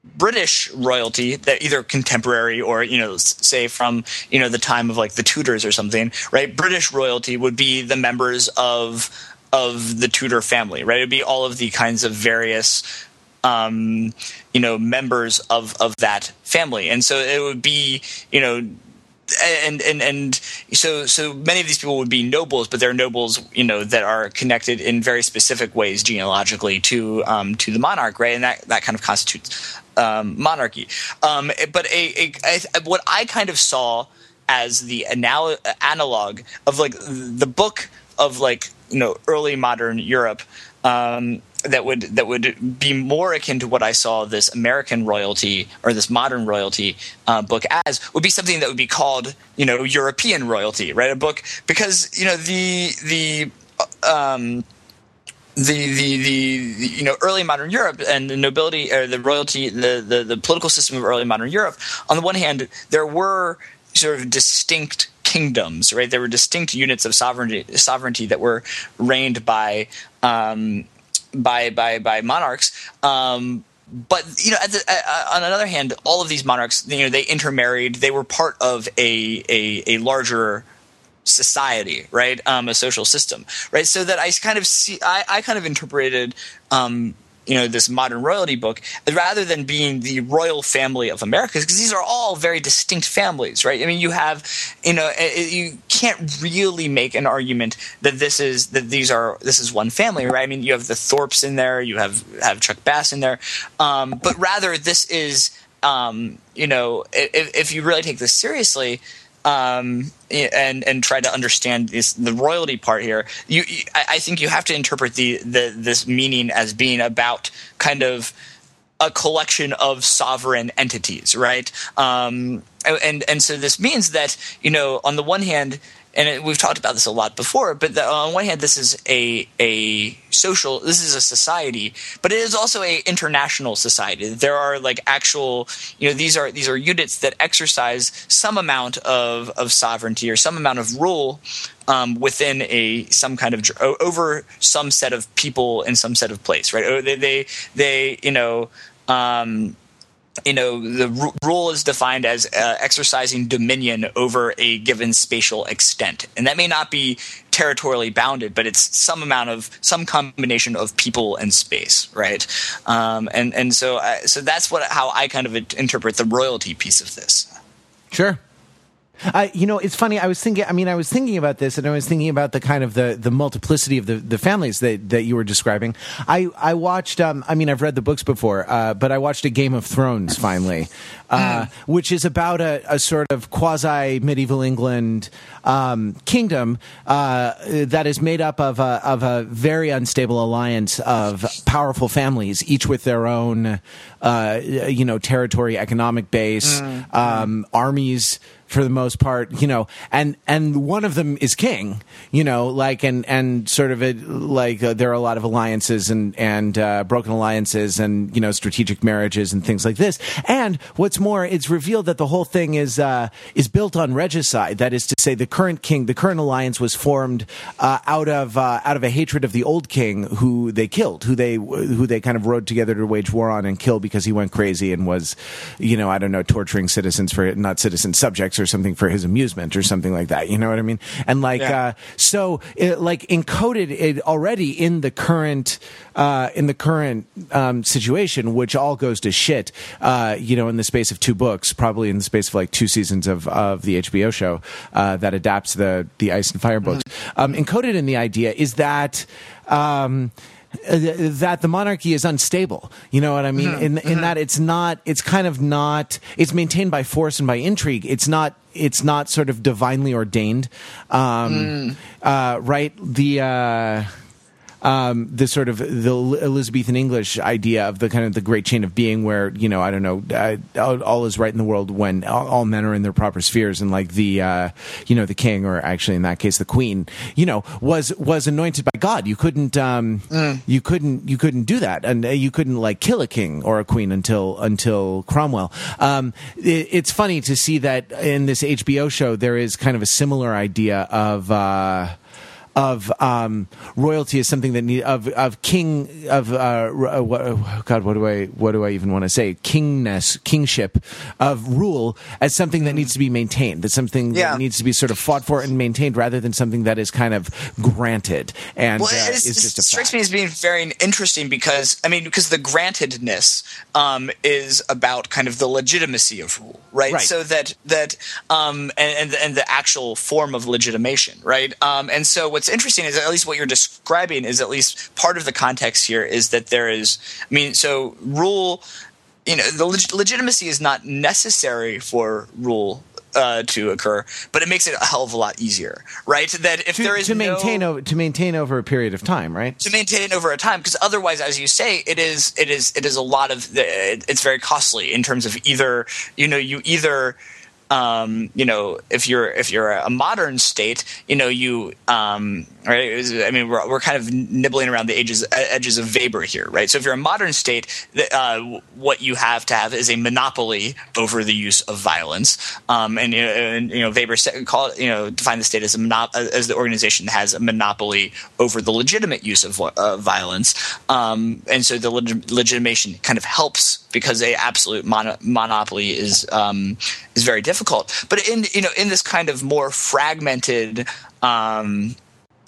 British royalty, that either contemporary or say from the time of like the Tudors or something, right? British royalty would be the members of the Tudor family, right? It'd be all of the kinds of various. Members of that family, and so it would be, and so many of these people would be nobles, but they're nobles, that are connected in very specific ways genealogically to the monarch, right? And that kind of constitutes monarchy. But what I kind of saw as the analog of like the book of like early modern Europe. That would be more akin to what I saw this American royalty or this modern royalty book as would be something that would be called European royalty, right? A book because the early modern Europe and the nobility or the royalty the political system of early modern Europe. On the one hand, there were sort of distinct kingdoms, right? There were distinct units of sovereignty that were reigned by monarchs. But on another hand, all of these monarchs, they intermarried. They were part of a larger society, right? A social system, right? So that I kind of see, I kind of interpreted, this modern royalty book rather than being the royal family of America, because these are all very distinct families, right? I mean, you have, you can't really make an argument that this is one family, right? I mean, you have the Thorpes in there, you have Chuck Bass in there, but rather this is, if you really take this seriously. And try to understand the royalty part here. I think you have to interpret this meaning as being about kind of a collection of sovereign entities, right? And so this means that on the one hand, and we've talked about this a lot before, but on one hand, this is a society, but it is also an international society. There are like actual, these are units that exercise some amount of sovereignty or some amount of rule within over some set of people in some set of place, right? The rule is defined as exercising dominion over a given spatial extent, and that may not be territorially bounded, but it's some combination of people and space, right? So that's how I kind of interpret the royalty piece of this. Sure. It's funny. I was thinking about this, and I was thinking about the kind of the multiplicity of the families that you were describing. I watched. I've read the books before, but I watched a Game of Thrones finally, which is about a sort of quasi medieval England kingdom that is made up of a very unstable alliance of powerful families, each with their own territory, economic base, armies. For the most part, and one of them is king, there are a lot of alliances and broken alliances and, strategic marriages and things like this. And what's more, it's revealed that the whole thing is built on regicide. That is to say, the current alliance was formed, out of a hatred of the old king who they killed, who they kind of rode together to wage war on and kill because he went crazy and was, torturing citizens subjects or something for his amusement or something like that. You know what I mean? And encoded it already in the current situation, which all goes to shit, in the space of two books, probably in the space of like two seasons of the HBO show that adapts the Ice and Fire books. Mm-hmm. Encoded in the idea is that that the monarchy is unstable. You know what I mean? Mm-hmm. In that it's maintained by force and by intrigue. It's not sort of divinely ordained. Right. the sort of the Elizabethan English idea of the kind of the great chain of being where, you know, I don't know, all is right in the world when all men are in their proper spheres, and like the, you know, the king, or actually in that case the queen, you know, was anointed by God. You couldn't, you couldn't do that, and you couldn't like kill a king or a queen until Cromwell. It's funny to see that in this HBO show there is kind of a similar idea of royalty is something that need of king of God, what do I even want to say, kingship of rule as something that needs to be maintained, that's something that needs to be sort of fought for and maintained rather than something that is kind of granted. And it strikes me as being very interesting because the grantedness is about kind of the legitimacy of rule, right? So that and the actual form of legitimation, right? And so what's interesting is, at least what you're describing is at least part of the context here, is that there is – I mean, so rule – you know, the legitimacy is not necessary for rule to occur, but it makes it a hell of a lot easier, right? That if there is to maintain over a period of time, right? To maintain over a time, because otherwise, as you say, it is a lot of – it's very costly in terms of either – you know, you either – if you're a modern state, you know, you right. I mean, we're kind of nibbling around the edges of Weber here, right? So if you're a modern state, what you have to have is a monopoly over the use of violence. And Weber defined the state as as the organization that has a monopoly over the legitimate use of violence. And so the legitimation kind of helps, because a absolute monopoly is very difficult. But in this kind of more fragmented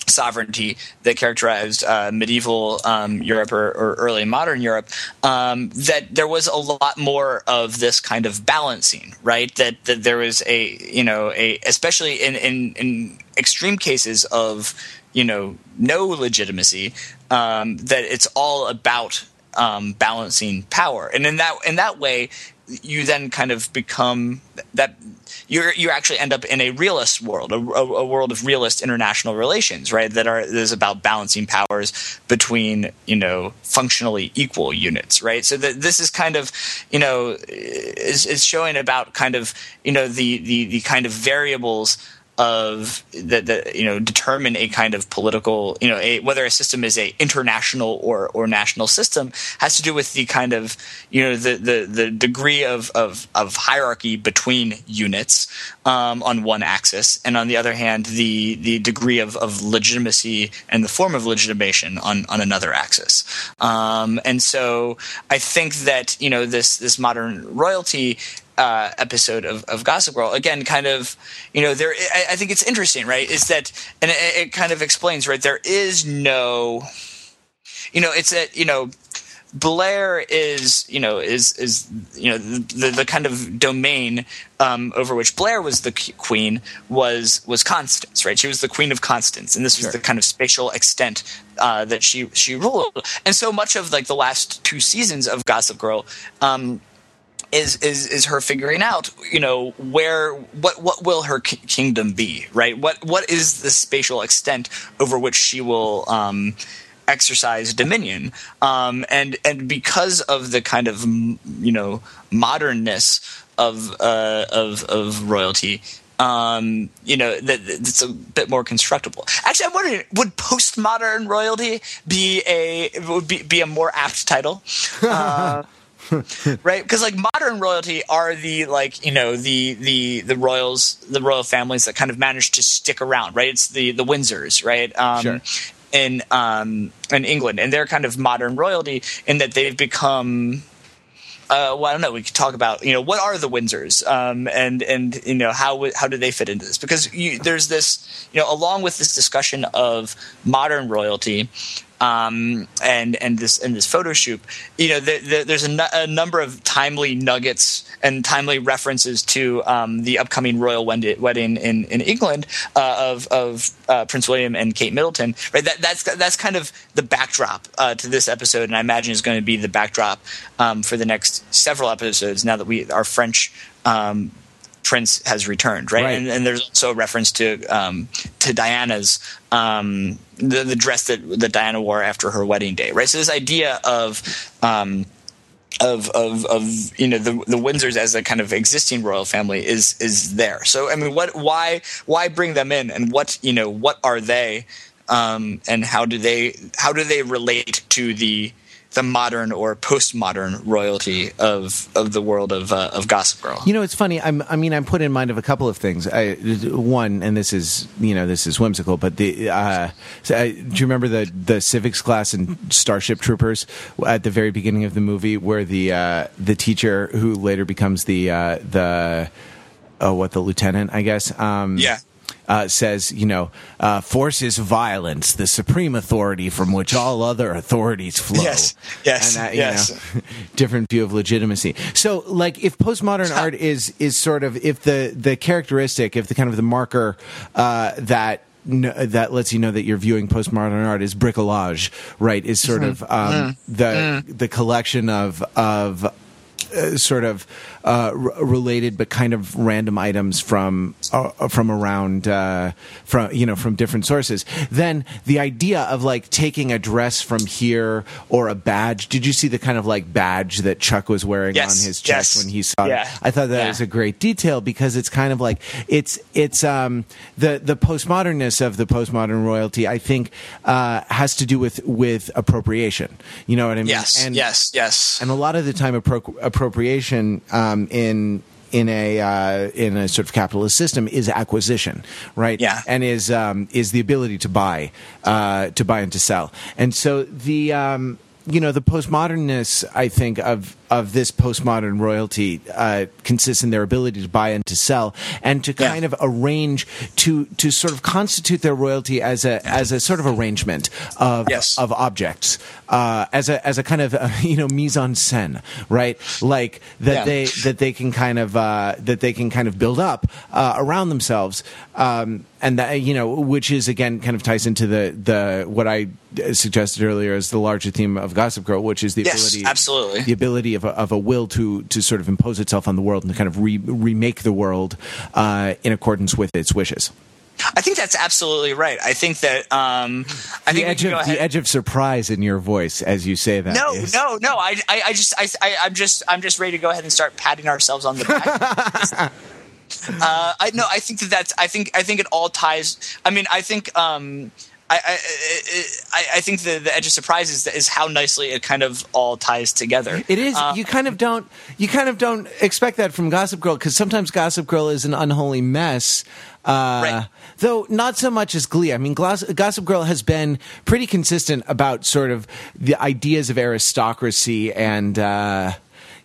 sovereignty that characterized medieval Europe or early modern Europe, that there was a lot more of this kind of balancing, right? That there was a especially in extreme cases of no legitimacy, that it's all about balancing power, and in that way, you then kind of become that you actually end up in a realist world, a world of realist international relations, right? That is about balancing powers between functionally equal units, right? So that this is kind of is showing about kind of the kind of variables of that determine a kind of political, whether a system is a international or national system, has to do with the kind of the degree of hierarchy between units on one axis, and on the other hand the degree of legitimacy and the form of legitimation on another axis. And so I think that this modern royalty episode of Gossip Girl again kind of I think it's interesting, right, is that, and it kind of explains, right, there is no it's that Blair is the kind of domain over which Blair was the queen was Constance, right? She was the queen of Constance, and this was the kind of spatial extent that she ruled. And so much of like the last two seasons of Gossip Girl is her figuring out, where what will her kingdom be, right? What is the spatial extent over which she will exercise dominion? And because of the kind of modernness of royalty, that it's a bit more constructible. Actually, I'm wondering, would postmodern royalty be a more apt title? Right, because like modern royalty are the the royals, the royal families that kind of manage to stick around, right? It's the Windsors, right? In England, and they're kind of modern royalty in that they've become. Well, I don't know. We could talk about what are the Windsors, and how do they fit into this? Because there's this along with this discussion of modern royalty. And this photo shoot, there's a number of timely nuggets and timely references to the upcoming royal wedding in England of Prince William and Kate Middleton. Right, that's kind of the backdrop to this episode, and I imagine is going to be the backdrop for the next several episodes. Now that our French Prince has returned, right? And there's also a reference to Diana's the dress that Diana wore after her wedding day, right? So this idea of you know the Windsors as a kind of existing royal family is there. So I mean, why bring them in, and what are they, and how do they relate to the modern or postmodern royalty of the world of Gossip Girl? You know, it's funny. I'm put in mind of a couple of things. One, and this is whimsical, but do you remember the civics class in Starship Troopers at the very beginning of the movie, where the teacher who later becomes the lieutenant, I guess. Says, force is violence, the supreme authority from which all other authorities flow. Yes, and that, yes. Different view of legitimacy. So, like, if postmodern art is sort of, if the characteristic, if the kind of the marker that lets you know that you're viewing postmodern art is bricolage, right? Is sort of the collection of sort of related but kind of random items from around from different sources. Then the idea of like taking a dress from here or a badge. Did you see the kind of like badge that Chuck was wearing on his chest when he saw it? I thought that was a great detail, because it's kind of like it's the postmodernness of the postmodern royalty, I think, has to do with appropriation. You know what I mean? Yes. And a lot of the time appropriation in a sort of capitalist system is acquisition, right? Yeah, and is the ability to buy and to sell. And so the postmodernness, I think, of this postmodern royalty consists in their ability to buy and to sell, and to kind of arrange to sort of constitute their royalty as a sort of arrangement of objects, as a kind of mise en scène, right? Like that they can kind of build up around themselves. And that, which is again kind of ties into the what I suggested earlier as the larger theme of Gossip Girl, which is the ability of a will to sort of impose itself on the world and to kind of remake the world in accordance with its wishes. I think that's absolutely right. I think that the edge of surprise in your voice as you say that. No. I'm just ready to go ahead and start patting ourselves on the back. I think it all ties. I mean, I think I think the edge of surprise is how nicely it kind of all ties together. It is. You kind of don't expect that from Gossip Girl, because sometimes Gossip Girl is an unholy mess. Right. Though not so much as Glee. I mean, Gossip Girl has been pretty consistent about sort of the ideas of aristocracy and.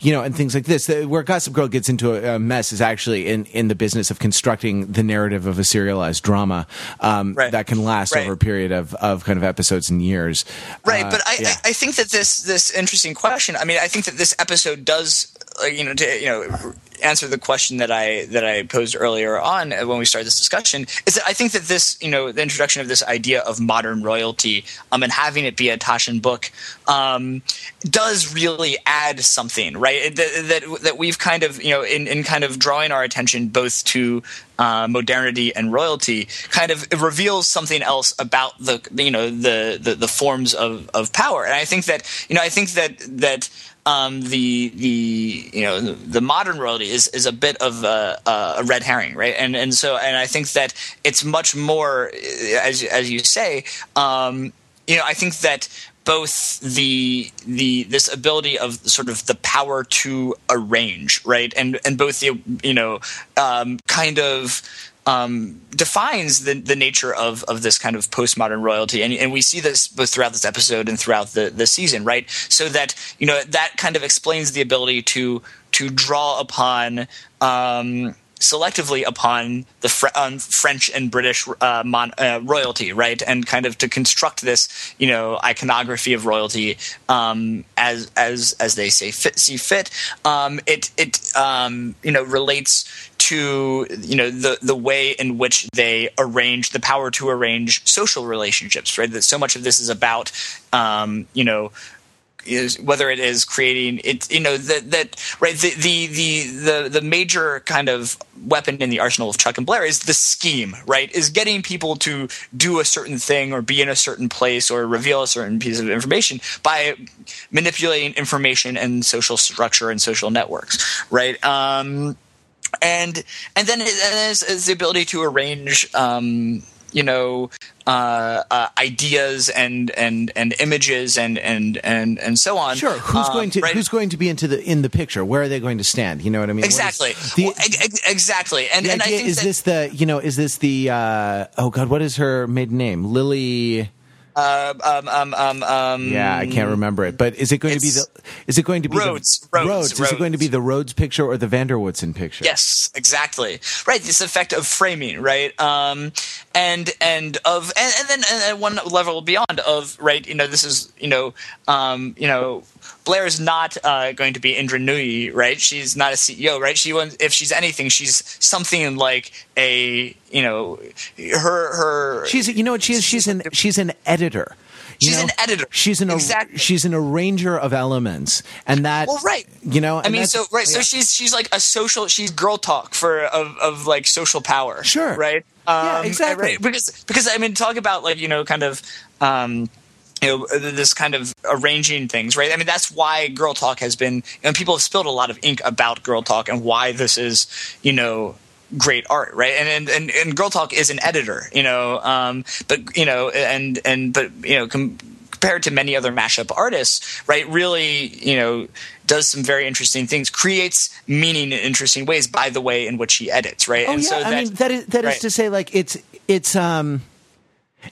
And things like this. Where Gossip Girl gets into a mess is actually in the business of constructing the narrative of a serialized drama that can last over a period of kind of episodes and years. Right, but I think that this interesting question. I mean, I think that this episode does to answer the question that I posed earlier on when we started this discussion, is that I think that this, the introduction of this idea of modern royalty and having it be a Taschen book does really add something, right? That we've kind of, in kind of drawing our attention both to modernity and royalty, kind of it reveals something else about the forms of power. And I think that, the modern royalty is a bit of a red herring, right? And so I think that it's much more, as you say, I think that both this ability of sort of the power to arrange, right, and both the defines the nature of this kind of postmodern royalty, and we see this both throughout this episode and throughout the season, right? So that that kind of explains the ability to draw upon selectively upon the French and British royalty, right, and kind of to construct this iconography of royalty as they see fit. It relates to the way in which they arrange the power to arrange social relationships, right? That so much of this is about is whether it is creating it, you know, the major kind of weapon in the arsenal of Chuck and Blair is the scheme, right? Is getting people to do a certain thing or be in a certain place or reveal a certain piece of information by manipulating information and social structure and social networks, right? And then it's the ability to arrange, ideas and images and so on. Sure, who's going to be in the picture? Where are they going to stand? You know what I mean? Exactly. Exactly. And I think what is her maiden name? Lily. I can't remember it. But is it going to be Rhodes? Is it going to be the Rhodes picture or the Vanderwoodson picture? Yes, exactly. Right, this effect of framing, right? And then one level beyond of, right, you know, this is, Blair is not going to be Indra Nooyi, right? She's not a CEO, right? She wants, if she's anything, she's something like a, her. She's, you know what she is? She's an editor. She's an arranger of elements, and that. Well, right. You know, So she's like a social. She's Girl Talk of like social power. Sure. Right. Yeah. Exactly. Right? Because I mean, talk about like this kind of arranging things, right? I mean, that's why Girl Talk has been, and people have spilled a lot of ink about Girl Talk and why this is, great art, right? And Girl Talk is an editor, compared to many other mashup artists, right? Really, does some very interesting things, creates meaning in interesting ways by the way in which he edits, right? Oh, and yeah. So that is to say, like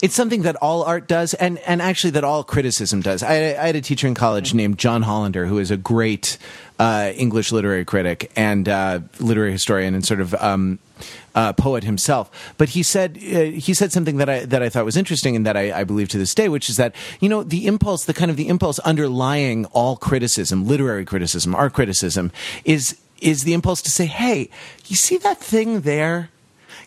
it's something that all art does, and actually that all criticism does. I had a teacher in college named John Hollander, who is a great English literary critic and literary historian and sort of poet himself. But he said something that I thought was interesting and that I believe to this day, which is that, the impulse underlying all criticism, literary criticism, art criticism, is the impulse to say, hey, you see that thing there?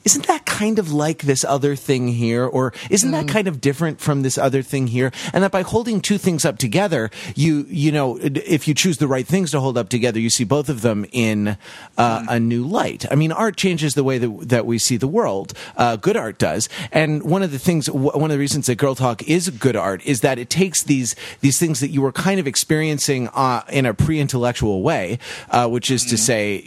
Isn't that kind of like this other thing here? Or isn't that kind of different from this other thing here? And that by holding two things up together, if you choose the right things to hold up together, you see both of them in a new light. I mean, art changes the way that we see the world. Good art does. And one of the reasons that Girl Talk is good art is that it takes these things that you were kind of experiencing in a pre-intellectual way, which is to say,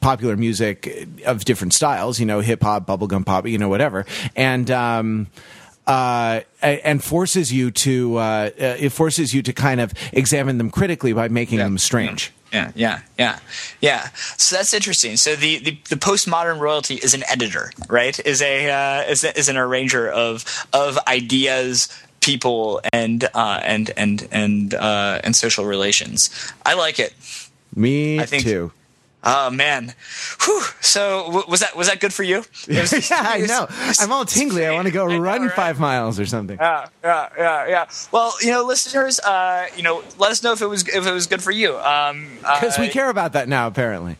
popular music of different styles, hip hop, bubblegum pop, whatever, and forces you to kind of examine them critically by making them strange. Yeah. So that's interesting. So the postmodern royalty is an editor, right? Is an arranger of ideas, people, and social relations. I like it. Me too. Oh man, whew. So was that good for you? Yeah, I know. I'm all tingly. I want to go run 5 miles or something. Yeah. Well, listeners, let us know if it was good for you. Because we care about that now, apparently.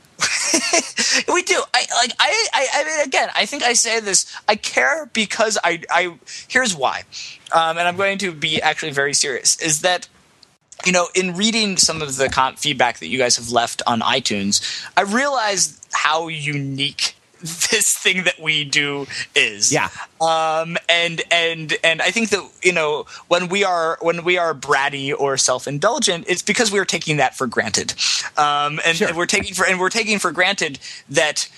We do. I think I say this. I care because I here's why, and I'm going to be actually very serious. Is that, in reading some of the feedback that you guys have left on iTunes, I realized how unique this thing that we do is. Yeah. And I think that, when we are bratty or self-indulgent, it's because we're taking that for granted. We're taking for granted that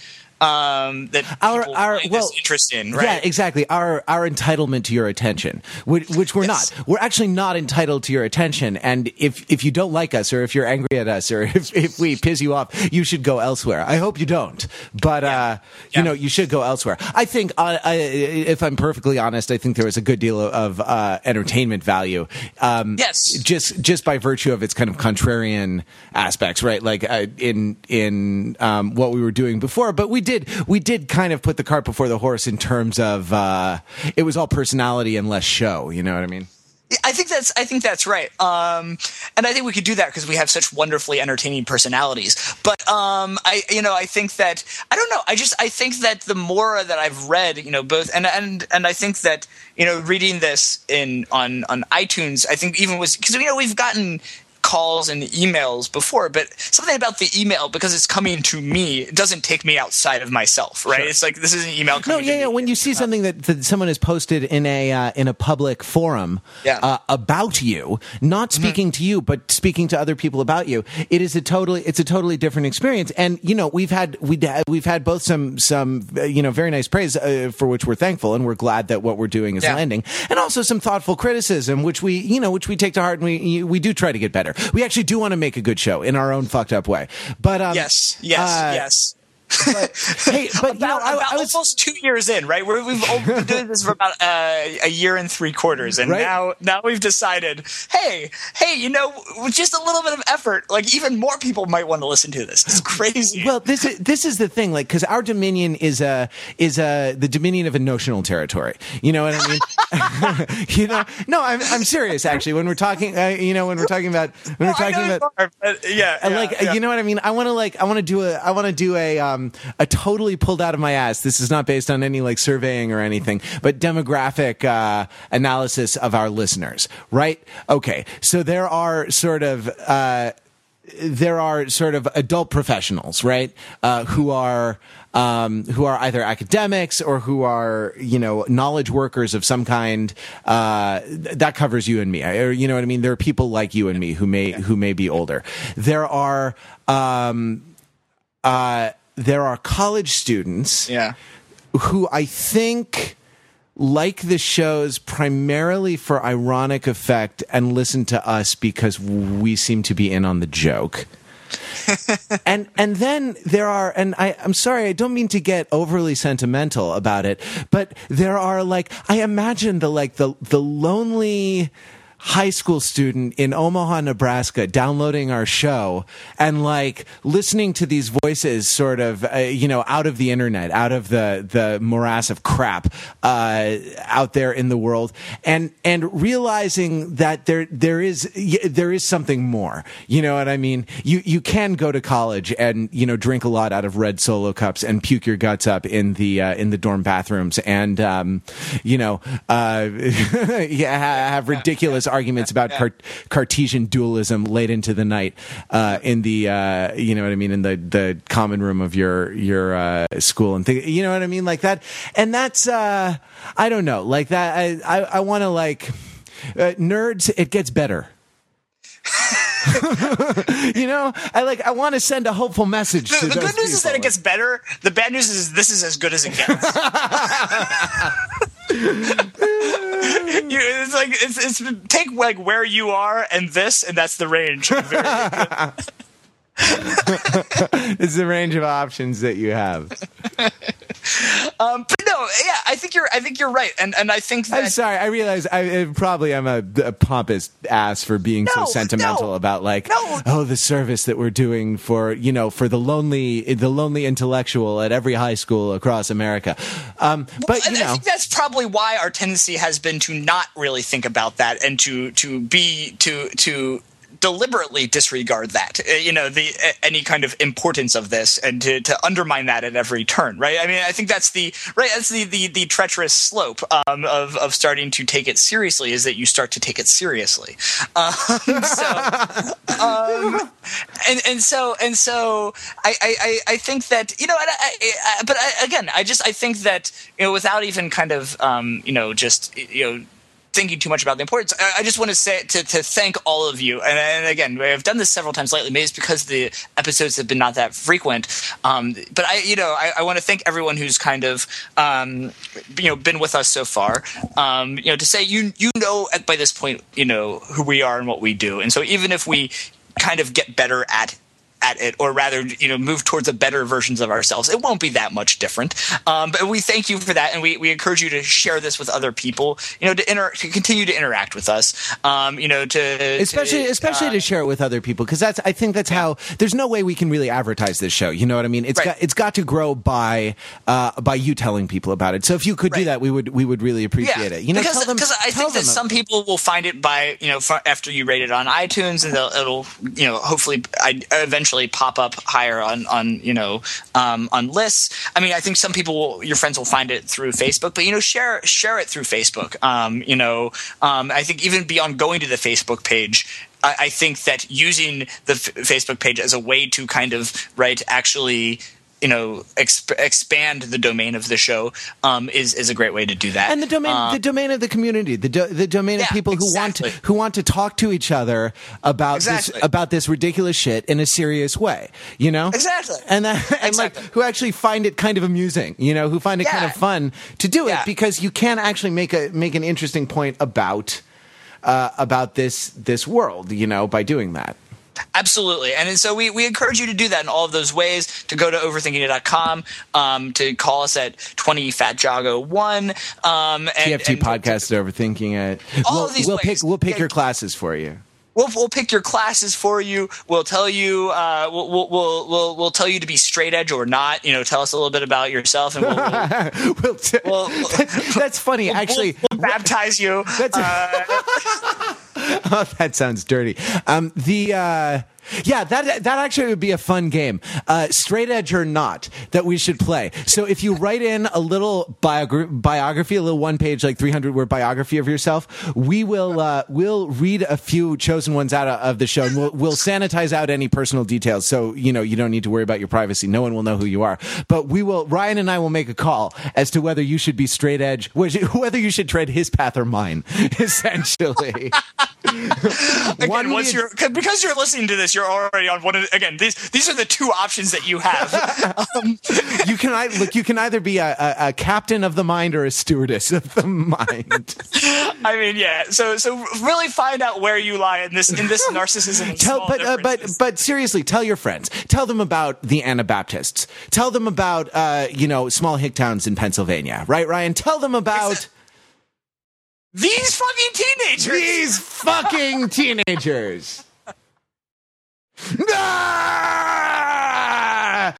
that our find this interesting, right? Yeah, exactly. Our entitlement to your attention, which we're not. We're actually not entitled to your attention. And if you don't like us, or if you're angry at us, or if we piss you off, you should go elsewhere. I hope you don't, but you should go elsewhere. I think, if I'm perfectly honest, I think there was a good deal of entertainment value. Just by virtue of its kind of contrarian aspects, right? Like in what we were doing before, but we did kind of put the cart before the horse in terms of it was all personality and less show. You know what I mean? I think that's right. And I think we could do that because we have such wonderfully entertaining personalities. But I think that – I don't know. I think that the more that I've read, both and I think that, reading this on iTunes, I think even was – because, we've gotten – calls and emails before, but something about the email, because it's coming to me, it doesn't take me outside of myself, right? Sure. It's like, this is an email coming to me. When you see something that someone has posted in a public forum about you, not speaking to you, but speaking to other people about you, it's a totally different experience. And you know, we've had both some very nice praise for which we're thankful, and we're glad that what we're doing is landing, and also some thoughtful criticism which we take to heart, and we do try to get better. We actually do want to make a good show in our own fucked up way. But yes. But, I was almost 2 years in, right? We've been doing this for about a year and 3/4, and right? now we've decided, hey, with just a little bit of effort, like even more people might want to listen to this. It's crazy. Well, this is the thing, like, because our dominion is the dominion of a notional territory. You know what I mean? No, I'm serious. Actually, when we're talking, you know what I mean? I want to do a a totally pulled out of my ass. This is not based on any like surveying or anything, but demographic analysis of our listeners, right? Okay, so there are sort of adult professionals, right? Who are either academics or who are knowledge workers of some kind. That covers you and me, or you know what I mean. There are people like you and me who may be older. There are college students who I think like the shows primarily for ironic effect and listen to us because we seem to be in on the joke. and then there are, and I'm sorry, I don't mean to get overly sentimental about it, but there are, like, I imagine the lonely high school student in Omaha, Nebraska, downloading our show and like listening to these voices sort of, out of the internet, out of the morass of crap out there in the world, and realizing that there is something more. You know what I mean? You can go to college and drink a lot out of red Solo cups and puke your guts up in the dorm bathrooms and have ridiculous arguments about Cartesian dualism late into the night in the common room of your school and things, you know what I mean, like that. And that's I don't know, like that. I want to nerds. It gets better. I want to send a hopeful message. The good news is that it gets better. The bad news is this is as good as it gets. It's take like where you are and this, and that's the range. It's the range of options that you have. I think you're right, and I think that, I'm sorry. I realize I'm probably a pompous ass for being so sentimental about the service that we're doing for for the lonely intellectual at every high school across America. I think that's probably why our tendency has been to not really think about that and to deliberately disregard that, any kind of importance of this, and to undermine that at every turn, right? I mean, I think that's the treacherous slope of starting to take it seriously, is that you start to take it seriously. So I think that I think that without even kind of thinking too much about the importance, I just want to say to thank all of you, and again, I've done this several times lately, maybe it's because the episodes have been not that frequent, but I want to thank everyone who's kind of been with us so far, to say by this point who we are and what we do, and so even if we kind of get better at it, or rather move towards the better versions of ourselves, it won't be that much different, but we thank you for that, and we encourage you to share this with other people, to continue to interact with us, especially to share it with other people, because I think that's how, there's no way we can really advertise this show, you know what I mean? It's got to grow by you telling people about it. So if you could do that, we would really appreciate it, because I think that some people will find it by after you rate it on iTunes, and it'll hopefully eventually eventually pop up higher on lists. I mean, I think some people, your friends will find it through Facebook, but share it through Facebook. I think even beyond going to the Facebook page, I think that using the Facebook page as a way to kind of expand the domain of the show is a great way to do that. And the domain of the community, the domain of people who want to talk to each other about this ridiculous shit in a serious way, you know? Exactly. And who actually find it kind of amusing, you know, who find it kind of fun to do it, because you can actually make an interesting point about this world, you know, by doing that. Absolutely. And so we encourage you to do that in all of those ways, to go to overthinkingit.com, to call us at 20FatJago1. TFT podcast at Overthinking It. We'll pick your classes for you. We'll pick your classes for you. We'll tell you. We'll tell you to be straight edge or not. You know, tell us a little bit about yourself, and that's funny. We'll baptize you. Oh, that sounds dirty. That actually would be a fun game, straight edge or not, that we should play. So if you write in a little biography, a little one page, like 300-word biography of yourself, we will we'll read a few chosen ones out of the show, and we'll sanitize out any personal details. So you don't need to worry about your privacy. No one will know who you are. But we will. Ryan and I will make a call as to whether you should be straight edge, whether you should tread his path or mine, essentially. Again, because you're listening to this, you're already on one of these are the two options that you have. You can either be a captain of the mind or a stewardess of the mind. I mean, yeah. So really find out where you lie in this narcissism. But seriously, tell your friends. Tell them about the Anabaptists. Tell them about small hick towns in Pennsylvania, right, Ryan? Tell them about these fucking teenagers. These fucking teenagers. No!